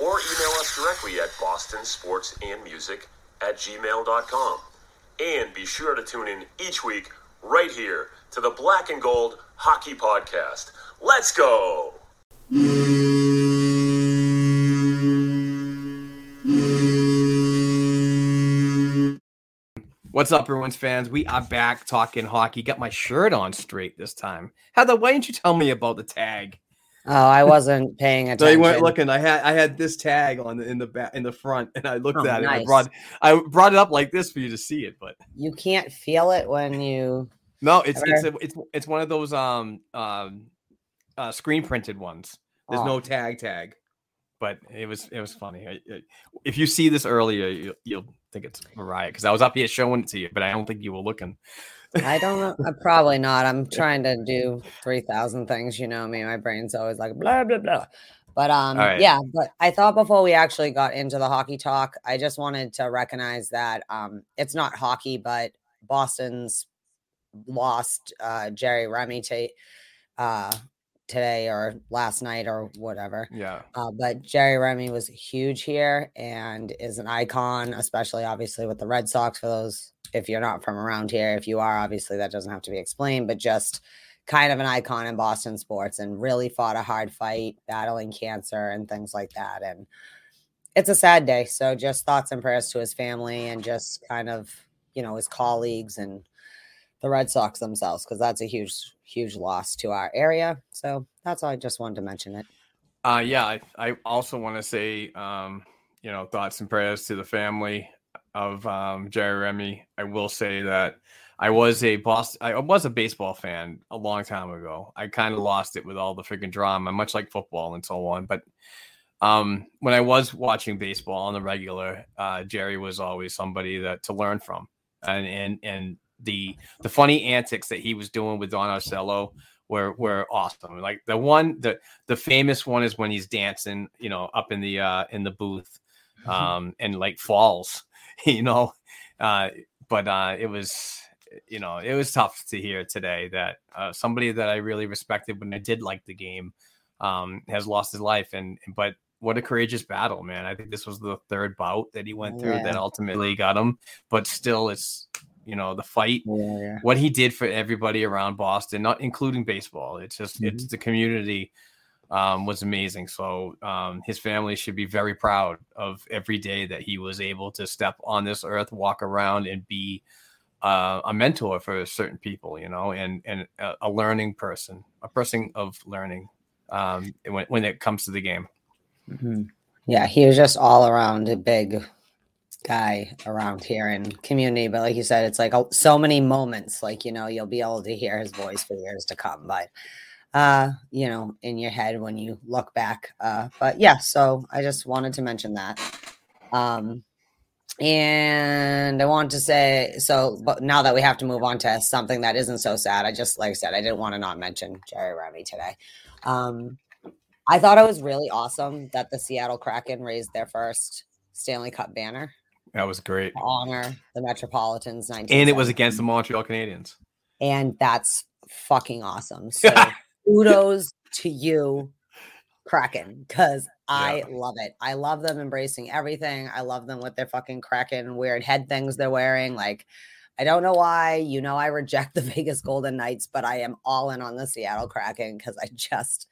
or email us directly at boston sports and music at gmail dot com. And be sure to tune in each week right here to the Black and Gold Hockey Podcast. Let's go! What's up, Bruins fans? We are back talking hockey. Got my shirt on straight this time. Heather, why didn't you tell me about the tag? Oh, I wasn't paying attention. So you weren't looking. I had I had this tag on the, in the back, in the front, and I looked oh, at nice. it. And I brought I brought it up like this for you to see it, but you can't feel it when you. No, it's ever... it's a, it's it's one of those um um uh, screen printed ones. There's oh. no tag tag, but it was it was funny. I, I, if you see this earlier, you, you'll. I think it's Mariah because I was up here showing it to you, but I don't think you were looking. I don't know. I'm probably not. I'm trying to do three thousand things. You know me. My brain's always like blah, blah, blah. But um, right. yeah, but I thought before we actually got into the hockey talk, I just wanted to recognize that um, it's not hockey, but Boston's lost uh, Jerry Remy to, uh, today or last night or whatever. Yeah. Uh, but Jerry Remy was huge here and is an icon, especially obviously with the Red Sox. For those, if you're not from around here, if you are, obviously that doesn't have to be explained, but just kind of an icon in Boston sports and really fought a hard fight, battling cancer and things like that. And it's a sad day. So just thoughts and prayers to his family and just kind of, you know, his colleagues and the Red Sox themselves, because that's a huge, huge loss to our area. So that's all. I just wanted to mention it. Uh, yeah, I, I also want to say, um, you know, thoughts and prayers to the family of um, Jerry Remy. I will say that I was a Boston, I was a baseball fan a long time ago. I kind of lost it with all the freaking drama, much like football and so on. But um, when I was watching baseball on the regular, uh, Jerry was always somebody that to learn from, and and and. The the funny antics that he was doing with Don Arcello were were awesome. Like the one the the famous one is when he's dancing, you know, up in the uh, in the booth, um, and like falls, you know. Uh, but uh, it was you know it was tough to hear today that uh, somebody that I really respected when I did like the game um, has lost his life. And but what a courageous battle, man! I think this was the third bout that he went through yeah. that ultimately got him. But still, it's. You know, the fight, yeah, yeah. what he did for everybody around Boston, not including baseball. It's just, mm-hmm. it's the community um, was amazing. So um, his family should be very proud of every day that he was able to step on this earth, walk around and be uh, a mentor for certain people, you know, and, and a, a learning person, a person of learning um, when, when it comes to the game. Mm-hmm. Yeah. He was just all around a big guy around here in community, but like you said, it's like so many moments, like, you know, you'll be able to hear his voice for years to come, but uh you know, in your head when you look back, uh but yeah, so I just wanted to mention that. Um and I want to say, so but now that we have to move on to something that isn't so sad, I just, like I said, I didn't want to not mention Jerry Remy today. um I thought it was really awesome that the Seattle Kraken raised their first Stanley Cup banner. That was great. To honor the Metropolitans. And it was against the Montreal Canadiens. And that's fucking awesome. So kudos to you, Kraken, because I yeah. love it. I love them embracing everything. I love them with their fucking Kraken weird head things they're wearing. Like, I don't know why. You know, I reject the Vegas Golden Knights, but I am all in on the Seattle Kraken because I just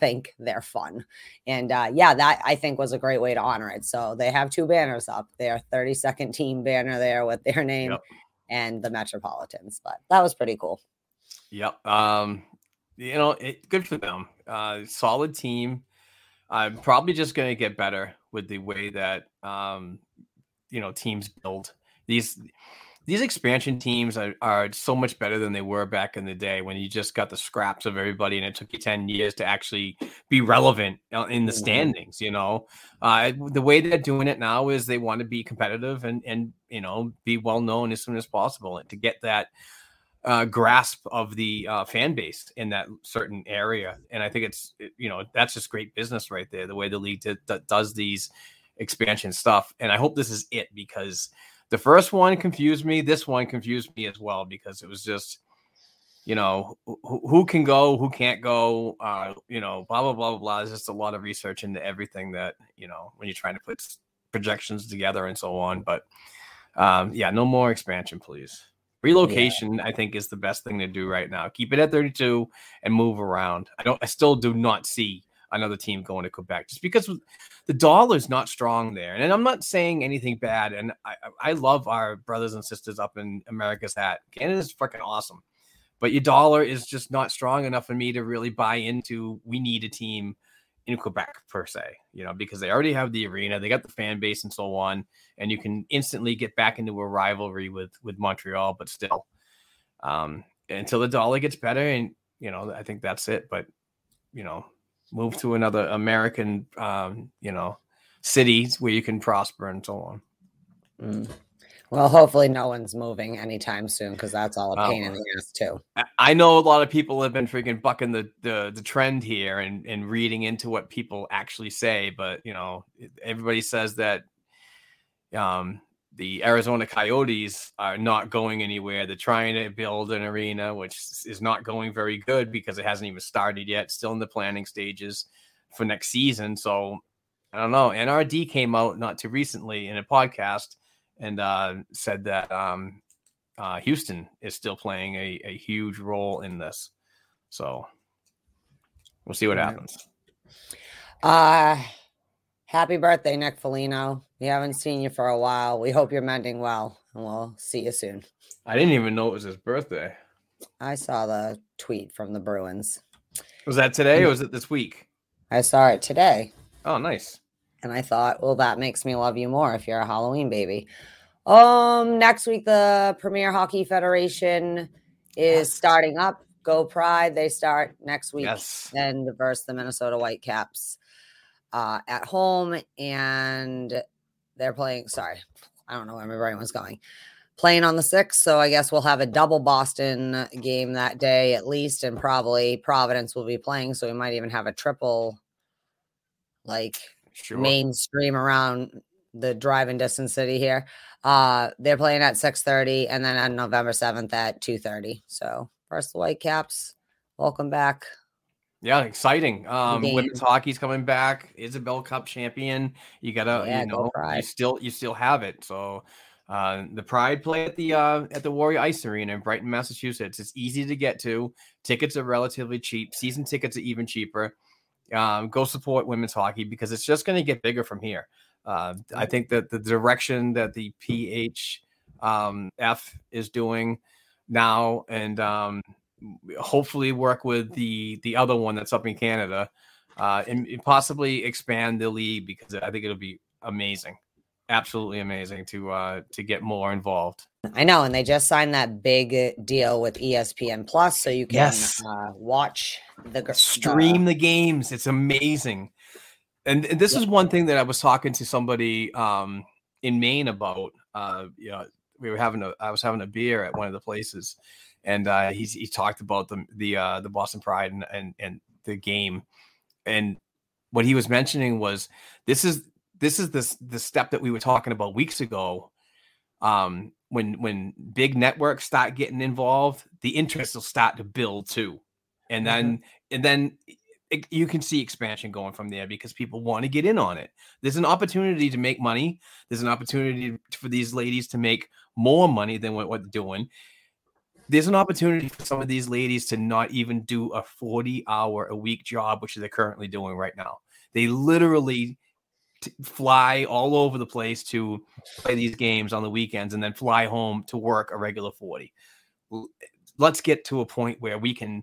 think they're fun. And uh yeah, that I think was a great way to honor it. So they have two banners up, their thirty-second team banner there with their name yep. and the Metropolitans, but that was pretty cool. Yep. Um you know, it good for them. Uh solid team. I'm probably just going to get better with the way that um you know, teams build. These These expansion teams are, are so much better than they were back in the day when you just got the scraps of everybody and it took you ten years to actually be relevant in the standings, you know. Uh, the way they're doing it now is they want to be competitive and, and you know, be well-known as soon as possible and to get that uh, grasp of the uh, fan base in that certain area. And I think it's, you know, that's just great business right there, the way the league did, that does these expansion stuff. And I hope this is it because – the first one confused me. This one confused me as well because it was just, you know, who, who can go, who can't go, uh, you know, blah, blah, blah, blah. There's just a lot of research into everything that, you know, when you're trying to put projections together and so on. But, um, yeah, no more expansion, please. Relocation, yeah. I think, is the best thing to do right now. Keep it at thirty-two and move around. I don't. I still do not see another team going to Quebec just because the dollar's not strong there. And I'm not saying anything bad. And I, I love our brothers and sisters up in America's hat. Canada's freaking awesome, but your dollar is just not strong enough for me to really buy into. We need a team in Quebec per se, you know, because they already have the arena, they got the fan base and so on. And you can instantly get back into a rivalry with, with Montreal, but still um, until the dollar gets better. And, you know, I think that's it, but you know, move to another American, um, you know, cities where you can prosper and so on. Mm. Well, hopefully no one's moving anytime soon because that's all a pain um, in the ass too. I know a lot of people have been freaking bucking the the, the trend here and, and reading into what people actually say. But, you know, everybody says that um, The Arizona Coyotes are not going anywhere. They're trying to build an arena, which is not going very good because it hasn't even started yet. Still in the planning stages for next season. So I don't know. N R D came out not too recently in a podcast and uh, said that um, uh, Houston is still playing a, a huge role in this. So we'll see what happens. Uh, happy birthday, Nick Foligno. We haven't seen you for a while. We hope you're mending well, and we'll see you soon. I didn't even know it was his birthday. I saw the tweet from the Bruins. Was that today or was it this week? I saw it today. Oh, nice. And I thought, well, that makes me love you more if you're a Halloween baby. Um, next week, the Premier Hockey Federation is yes. starting up. Go Pride. They start next week yes. and versus the Minnesota Whitecaps uh, at home. And they're playing, sorry, I don't know where everyone's going. Playing on the sixth, so I guess we'll have a double Boston game that day at least, and probably Providence will be playing, so we might even have a triple, like, sure. mainstream around the driving distance city here. Uh, they're playing at six thirty, and then on November seventh at two thirty. So first the Whitecaps, welcome back. Yeah, exciting. Um, Game. Women's hockey's coming back. Isabel Cup champion. You gotta, yeah, you know, you still you still have it. So uh, the Pride play at the uh, at the Warrior Ice Arena in Brighton, Massachusetts. It's easy to get to. Tickets are relatively cheap. Season tickets are even cheaper. Um, go support women's hockey because it's just going to get bigger from here. Uh, I think that the direction that the P H F um, is doing now, and um, hopefully work with the the other one that's up in Canada, uh, and, and possibly expand the league, because I think it'll be amazing, absolutely amazing to uh, to get more involved. I know, and they just signed that big deal with E S P N Plus, so you can yes. uh, watch the gr- stream the games. It's amazing, and, and this yeah. is one thing that I was talking to somebody um, in Maine about. Uh, you know, we were having a I was having a beer at one of the places. And uh, he's, he talked about the the uh, the Boston Pride and, and and the game, and what he was mentioning was this is this is this the step that we were talking about weeks ago. Um, when when big networks start getting involved, the interest will start to build too, and then mm-hmm. and then it, you can see expansion going from there because people want to get in on it. There's an opportunity to make money. There's an opportunity for these ladies to make more money than what, what they're doing. There's an opportunity for some of these ladies to not even do a forty hour a week job, which they're currently doing right now. They literally t- fly all over the place to play these games on the weekends and then fly home to work a regular forty. Let's get to a point where we can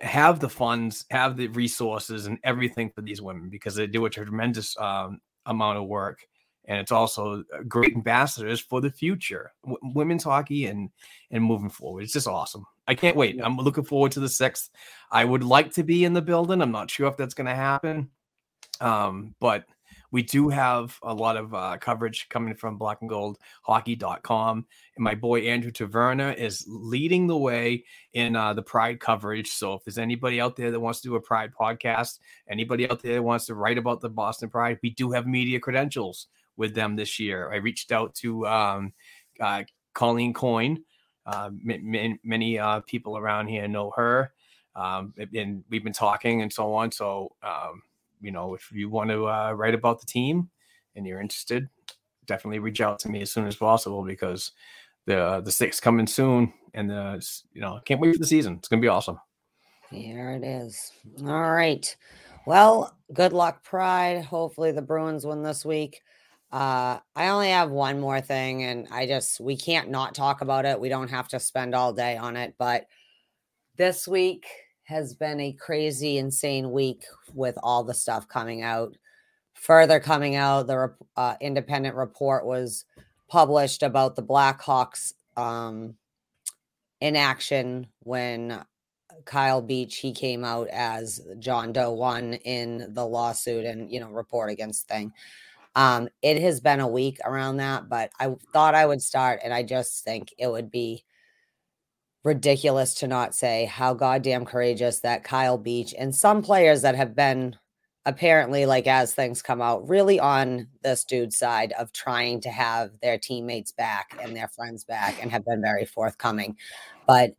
have the funds, have the resources and everything for these women, because they do a tremendous um, amount of work. And it's also great ambassadors for the future, w- women's hockey and and moving forward. It's just awesome. I can't wait. I'm looking forward to the sixth. I would like to be in the building. I'm not sure if that's going to happen. Um, but we do have a lot of uh, coverage coming from black and gold hockey dot com. And my boy, Andrew Taverna, is leading the way in uh, the Pride coverage. So if there's anybody out there that wants to do a Pride podcast, anybody out there that wants to write about the Boston Pride, we do have media credentials with them this year. I reached out to um, uh, Colleen Coyne. Uh, m- m- many uh, people around here know her, um, and we've been talking and so on. So, um, you know, if you want to uh, write about the team and you're interested, definitely reach out to me as soon as possible, because the the sixth coming soon, and the you know can't wait for the season. It's gonna be awesome. Here it is. All right. Well, good luck, Pride. Hopefully, the Bruins win this week. Uh, I only have one more thing, and I just, we can't not talk about it. We don't have to spend all day on it, but this week has been a crazy, insane week with all the stuff coming out. Further coming out, the uh, independent report was published about the Blackhawks um, inaction when Kyle Beach, he came out as John Doe one in the lawsuit and, you know, report against thing. Um, it has been a week around that, but I thought I would start, and I just think it would be ridiculous to not say how goddamn courageous that Kyle Beach and some players that have been apparently, like, as things come out, really on this dude's side of trying to have their teammates back and their friends back, and have been very forthcoming. But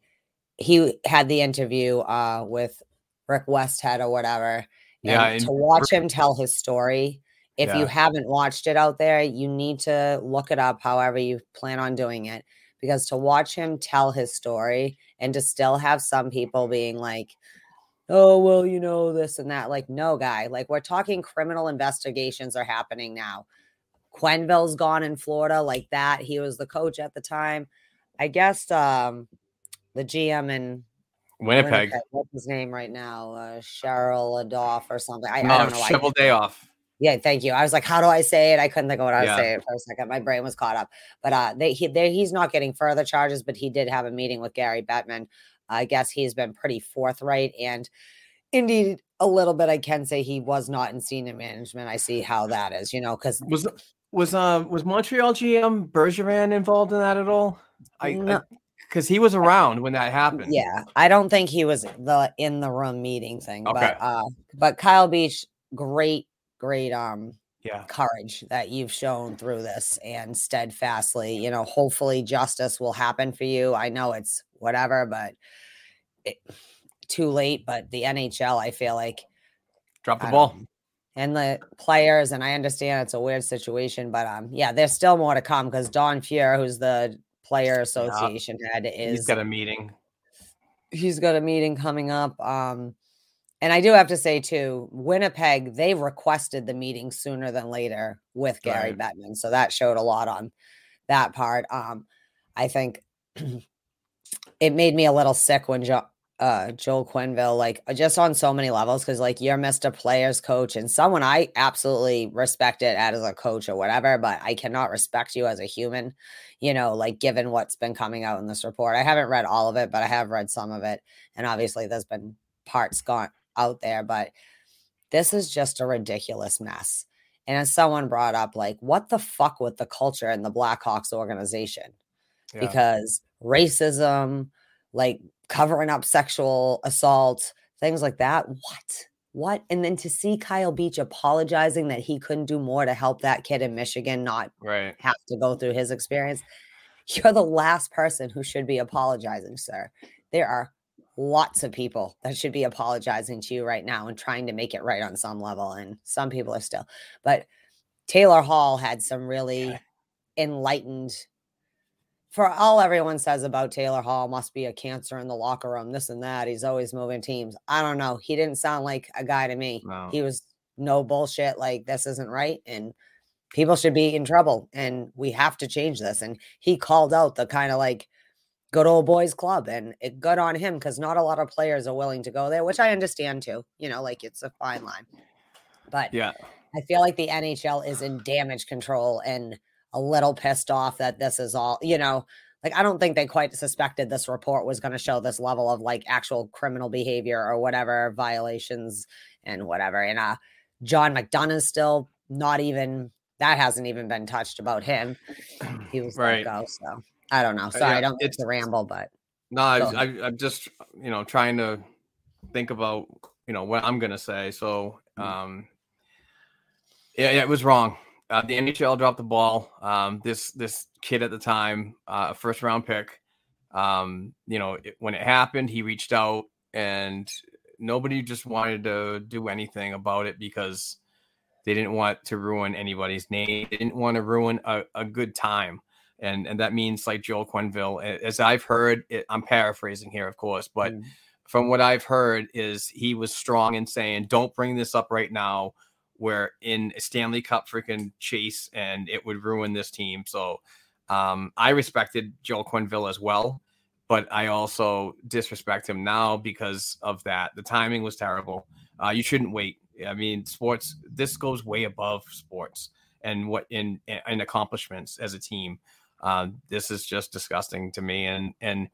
he had the interview uh, with Rick Westhead or whatever. Yeah, and to watch him tell his story, if yeah. you haven't watched it out there, you need to look it up however you plan on doing it. Because to watch him tell his story and to still have some people being like, oh, well, you know, this and that. Like, no, guy. Like, we're talking criminal investigations are happening now. Quenneville's gone in Florida like that. He was the coach at the time. I guess um, the G M in Winnipeg. Winnipeg. What's his name right now? Uh, Cheryl Adolph or something. I, no, I don't know. Triple day off. Yeah, thank you. I was like, how do I say it? I couldn't think of what I yeah. was saying for a second. My brain was caught up. But uh, they, he, they, he's not getting further charges, but he did have a meeting with Gary Bettman. I guess he's been pretty forthright, and indeed a little bit. I can say he was not in senior management. I see how that is, you know, because was was uh, was Montreal G M Bergeron involved in that at all? I because no. he was around when that happened. Yeah, I don't think he was the in the room meeting thing. Okay. But uh, but Kyle Beach, great, great um, yeah, courage that you've shown through this, and steadfastly, you know, hopefully justice will happen for you. I know it's whatever, but it, too late. But the N H L, I feel like, drop the ball, and the players. And I understand it's a weird situation, but um, yeah, there's still more to come, because Don Fuhr, who's the player association uh, head, is he's got a meeting. He's got a meeting coming up. Um, and I do have to say too, Winnipeg, they requested the meeting sooner than later with Gary right. Bettman, so that showed a lot on that part. Um, I think. It made me a little sick when jo- uh, Joel Quenneville, like, just on so many levels, because, like, you're Mister Players coach and someone I absolutely respected as a coach or whatever, but I cannot respect you as a human, you know, like, given what's been coming out in this report. I haven't read all of it, but I have read some of it. And obviously there's been parts gone out there, but this is just a ridiculous mess. And as someone brought up, like, what the fuck with the culture in the Blackhawks organization? Yeah. Because racism, like covering up sexual assault, things like that. What? What? And then to see Kyle Beach apologizing that he couldn't do more to help that kid in Michigan not right. have to go through his experience. You're the last person who should be apologizing, sir. There are lots of people that should be apologizing to you right now and trying to make it right on some level. And some people are still. But Taylor Hall had some really enlightened. For all everyone says about Taylor Hall, must be a cancer in the locker room, this and that. He's always moving teams. I don't know. He didn't sound like a guy to me. No. He was no bullshit. Like, this isn't right. And people should be in trouble. And we have to change this. And he called out the kind of like good old boys club, and it good on him, because not a lot of players are willing to go there, which I understand too. You know, like, it's a fine line. But yeah, I feel like the N H L is in damage control and a little pissed off that this is all, you know, like, I don't think they quite suspected this report was going to show this level of like actual criminal behavior or whatever, violations and whatever. And uh, John McDonough's still not even, that hasn't even been touched about him. He was right. let go, so I don't know. Sorry, yeah, I don't get to ramble, but. No, I, I, I'm just, you know, trying to think about, you know, what I'm going to say. So um, yeah, yeah, it was wrong. Uh, the N H L dropped the ball. Um, this this kid at the time, uh, first round pick. Um, you know, it, when it happened, he reached out, and nobody just wanted to do anything about it, because they didn't want to ruin anybody's name. They didn't want to ruin a, a good time, and and that means like Joel Quenneville, as I've heard. It, I'm paraphrasing here, of course, but mm. from what I've heard is he was strong in saying, "Don't bring this up right now. We're in a Stanley Cup freaking chase, and it would ruin this team." So um, I respected Joel Quenneville as well, but I also disrespect him now because of that. The timing was terrible. Uh, you shouldn't wait. I mean, sports, this goes way above sports and what in, in accomplishments as a team. Uh, this is just disgusting to me. And, and,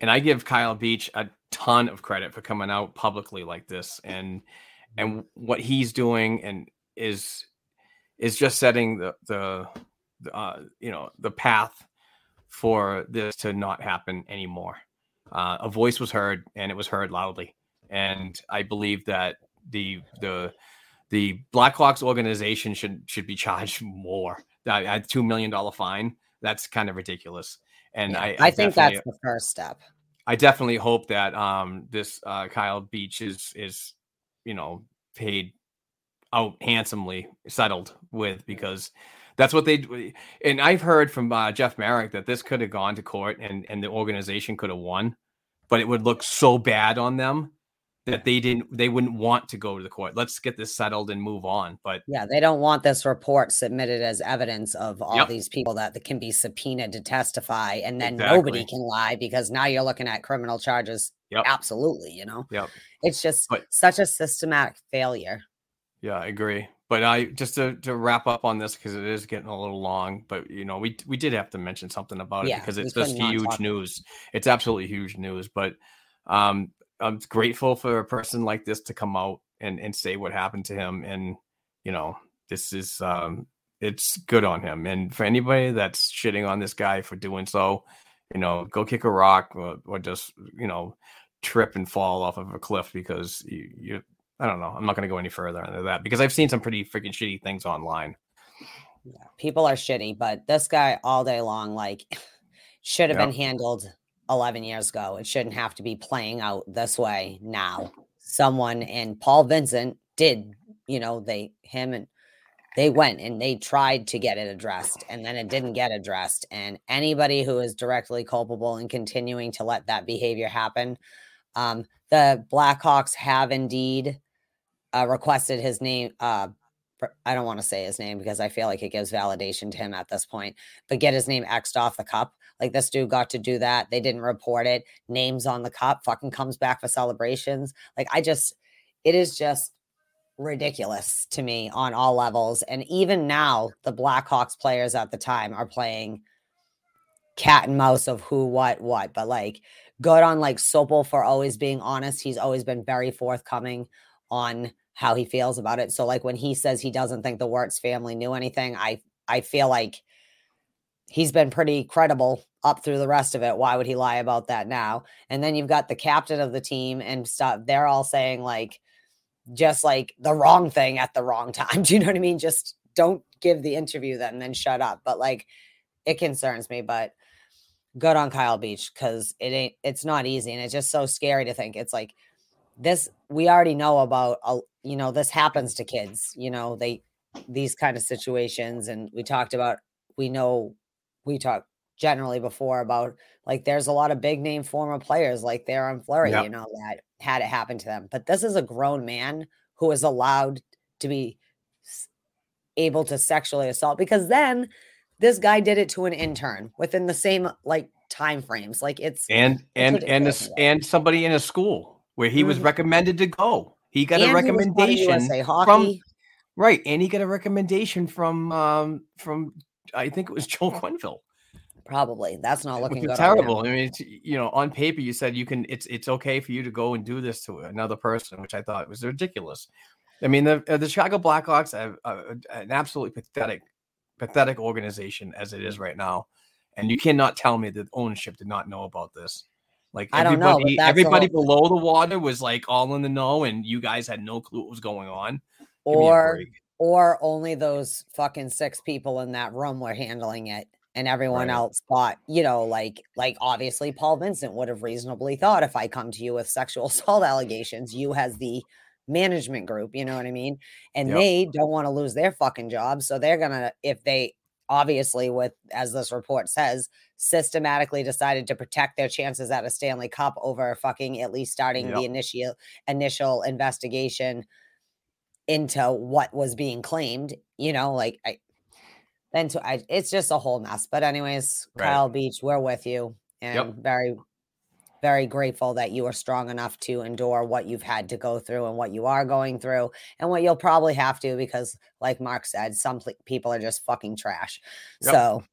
and I give Kyle Beach a ton of credit for coming out publicly like this. And, And what he's doing and is is just setting the the, the uh, you know the path for this to not happen anymore. Uh, a voice was heard, and it was heard loudly. And I believe that the the the Blackhawks organization should should be charged more. A two million dollars fine, that's kind of ridiculous. And yeah, I, I, I think that's the first step. I definitely hope that um, this uh, Kyle Beach is, is, you know, paid out handsomely, settled with, because that's what they, and I've heard from uh, Jeff Merrick that this could have gone to court and, and the organization could have won, but it would look so bad on them that they didn't, they wouldn't want to go to the court. Let's get this settled and move on. But yeah, they don't want this report submitted as evidence of all yep. these people that can be subpoenaed to testify. And then exactly. nobody can lie, because now you're looking at criminal charges. Yep. Absolutely. You know, yep. it's just but, such a systematic failure. Yeah, I agree. But I just to, to wrap up on this, because it is getting a little long, but you know, we, we did have to mention something about it yeah, because it's just huge news. It's absolutely huge news, but, um, I'm grateful for a person like this to come out and, and say what happened to him. And, you know, this is, um, it's good on him. And for anybody that's shitting on this guy for doing so, you know, go kick a rock or, or just, you know, trip and fall off of a cliff, because you, you I don't know. I'm not going to go any further into that, because I've seen some pretty freaking shitty things online. Yeah, people are shitty, but this guy all day long, like, should have yep. been handled eleven years ago. It shouldn't have to be playing out this way now. Someone and Paul Vincent did, you know, they, him and they went and they tried to get it addressed, and then it didn't get addressed. And anybody who is directly culpable in continuing to let that behavior happen, um, the Blackhawks have indeed uh, requested his name. Uh, I don't want to say his name because I feel like it gives validation to him at this point, but get his name X'd off the cup. Like, this dude got to do that. They didn't report it. Names on the cup, fucking comes back for celebrations. Like, I just, it is just ridiculous to me on all levels. And even now, the Blackhawks players at the time are playing cat and mouse of who, what, what. But like, good on like Sopel for always being honest. He's always been very forthcoming on how he feels about it. So like, when he says he doesn't think the Wirtz family knew anything, I I feel like he's been pretty credible up through the rest of it. Why would he lie about that now? And then you've got the captain of the team and stuff. They're all saying like, just like the wrong thing at the wrong time. Do you know what I mean? Just don't give the interview that and then shut up. But like, it concerns me, but good on Kyle Beach. Cause it ain't, it's not easy. And it's just so scary to think it's like this, we already know about, a, you know, this happens to kids, you know, they, these kind of situations. And we talked about, we know, we talked generally before about like, there's a lot of big name former players like there on Flurry, yep. you know, that had it happen to them, but this is a grown man who is allowed to be able to sexually assault, because then this guy did it to an intern within the same like time frames. Like it's, and, and, and, a, and somebody in a school where he mm-hmm. was recommended to go, he got and a recommendation from, right. And he got a recommendation from, um, from, I think it was Joel Quenneville. Probably. That's not looking good. Terrible. Right, I mean, it's, you know, on paper, you said you can, it's, it's okay for you to go and do this to another person, which I thought was ridiculous. I mean, the, the Chicago Blackhawks have uh, an absolutely pathetic, pathetic organization as it is right now. And you cannot tell me that ownership did not know about this. Like everybody, I don't know, everybody below the water was like all in the know. And you guys had no clue what was going on. Or Or only those fucking six people in that room were handling it, and everyone right. else thought, you know, like, like obviously Paul Vincent would have reasonably thought, if I come to you with sexual assault allegations, you as the management group, you know what I mean? And yep. they don't want to lose their fucking job. So they're going to, if they obviously with, as this report says, systematically decided to protect their chances at a Stanley Cup over fucking at least starting yep. the initial initial investigation into what was being claimed, you know, like I then to I it's just a whole mess. But anyways, right. Kyle Beach, we're with you, and yep. very, very grateful that you are strong enough to endure what you've had to go through and what you are going through and what you'll probably have to, because like Mark said, some pl- people are just fucking trash. Yep. So,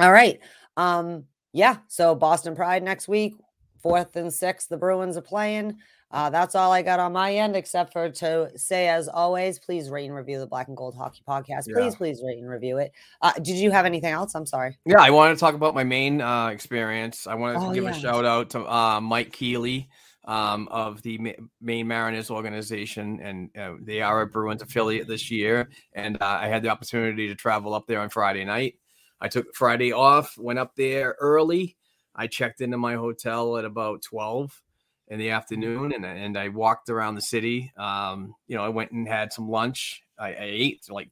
all right. Um, yeah. So Boston Pride next week, fourth and sixth, the Bruins are playing. Uh, that's all I got on my end, except for to say, as always, please rate and review the Black and Gold Hockey Podcast. Please, yeah. please rate and review it. Uh, did you have anything else? I'm sorry. Yeah, I wanted to talk about my Maine uh, experience. I wanted to oh, give yeah. a shout out to uh, Mike Keeley. um, of the Ma- Maine Mariners organization, and uh, they are a Bruins affiliate this year. And uh, I had the opportunity to travel up there on Friday night. I took Friday off, went up there early. I checked into my hotel at about twelve in the afternoon, and and I walked around the city. Um, you know, I went and had some lunch. I, I ate like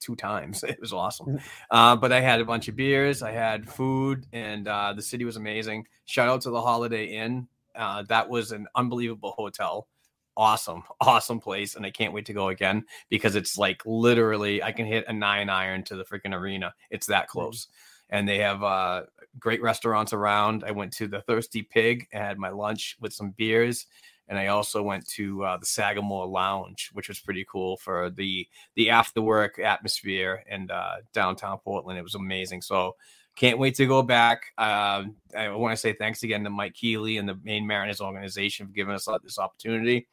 two times. It was awesome. Uh, but I had a bunch of beers. I had food, and uh, the city was amazing. Shout out to the Holiday Inn. Uh, that was an unbelievable hotel. Awesome, awesome place. And I can't wait to go again, because it's like literally I can hit a nine iron to the freaking arena. It's that close. And they have uh, great restaurants around. I went to the Thirsty Pig and had my lunch with some beers. And I also went to uh, the Sagamore Lounge, which was pretty cool for the the after work atmosphere in uh, downtown Portland. It was amazing. So can't wait to go back. Uh, I want to say thanks again to Mike Keeley and the Maine Mariners organization for giving us this opportunity.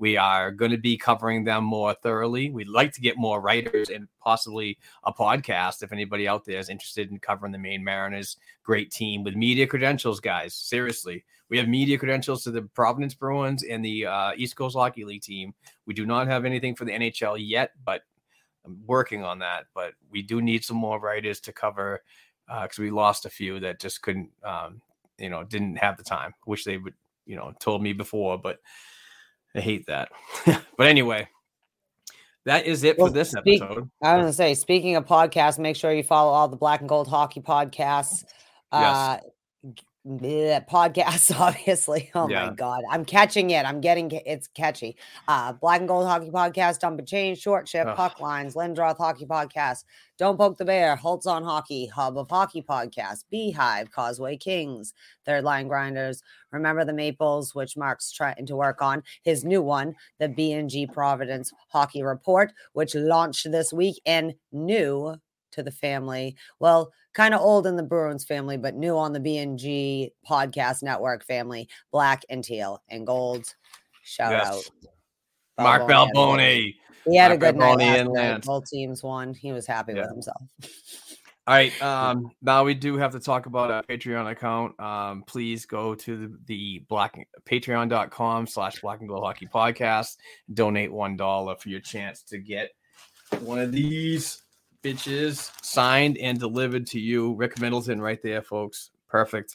We are going to be covering them more thoroughly. We'd like to get more writers and possibly a podcast if anybody out there is interested in covering the Maine Mariners. Great team with media credentials, guys. Seriously. We have media credentials to the Providence Bruins and the uh, East Coast Hockey League team. We do not have anything for the N H L yet, but I'm working on that. But we do need some more writers to cover, because uh, we lost a few that just couldn't, um, you know, didn't have the time. Wish they would, you know, told me before, but I hate that. But anyway, that is it well, for this speak, episode. I was going to say, speaking of podcasts, make sure you follow all the Black and Gold Hockey podcasts. Uh, yes. Podcasts, obviously. Oh yeah. My God, I'm catching it. I'm getting it's catchy. Uh, Black and Gold Hockey Podcast, Dump and Change, Short Shift, oh. Puck Lines, Lindroth Hockey Podcast, Don't Poke the Bear, Holtz on Hockey, Hub of Hockey Podcast, Beehive, Causeway Kings, Third Line Grinders, Remember the Maples, which Mark's trying to work on his new one, the B and G Providence Hockey Report, which launched this week and new to the family. Well, kind of old in the Bruins family, but new on the B and G Podcast Network family, Black and Teal and Gold. Shout yes. out. Mark Balboni. Balboni. He had Mark a good Balboni night. Both teams won. He was happy yeah. with himself. All right. Um, now we do have to talk about our Patreon account. Um, please go to the, the black patreon.com slash black and gold hockey podcast. Donate one dollar for your chance to get one of these bitches signed and delivered to you. Rick Middleton right there, folks. Perfect.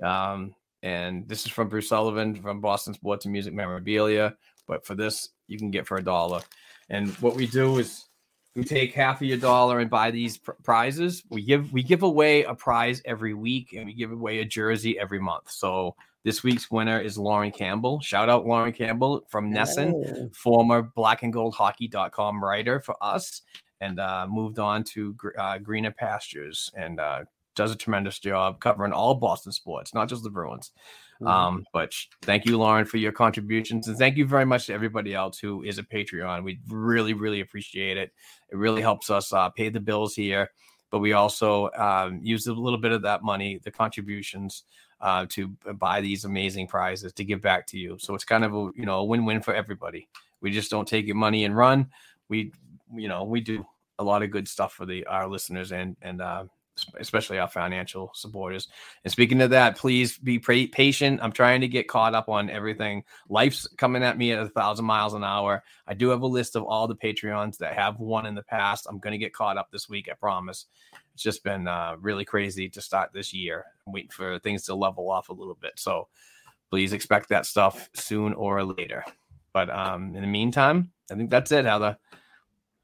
Um, and this is from Bruce Sullivan from Boston Sports and Music Memorabilia. But for this, you can get for a dollar. And what we do is we take half of your dollar and buy these pr- prizes. We give we give away a prize every week, and we give away a jersey every month. So this week's winner is Lauren Campbell. Shout out Lauren Campbell from Nesson, former black and gold hockey dot com writer for us. And uh, moved on to uh, greener pastures, and uh, does a tremendous job covering all Boston sports, not just the Bruins. Mm-hmm. Um, but thank you, Lauren, for your contributions. And thank you very much to everybody else who is a Patreon. We really, really appreciate it. It really helps us uh, pay the bills here. But we also um, use a little bit of that money, the contributions, uh, to buy these amazing prizes to give back to you. So it's kind of a, you know, a win-win for everybody. We just don't take your money and run. We you know, we do a lot of good stuff for the, our listeners and, and, uh, especially our financial supporters. And speaking of that, please be pra- patient. I'm trying to get caught up on everything. Life's coming at me at a thousand miles an hour. I do have a list of all the Patreons that have won in the past. I'm going to get caught up this week. I promise. It's just been uh, really crazy to start this year. I'm waiting for things to level off a little bit. So please expect that stuff soon or later. But um, in the meantime, I think that's it, Heather.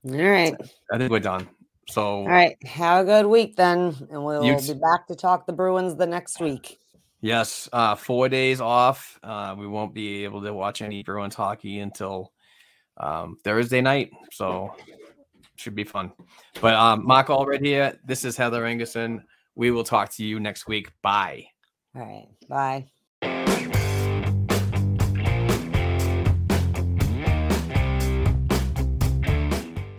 All right. I think we're done. So, all right. Have a good week then. And we'll you, be back to talk the Bruins the next week. Yes. Uh, four days off. Uh, we won't be able to watch any Bruins hockey until um, Thursday night. So, should be fun. But um, Mark Allred here. This is Heather Ingerson. We will talk to you next week. Bye. All right. Bye.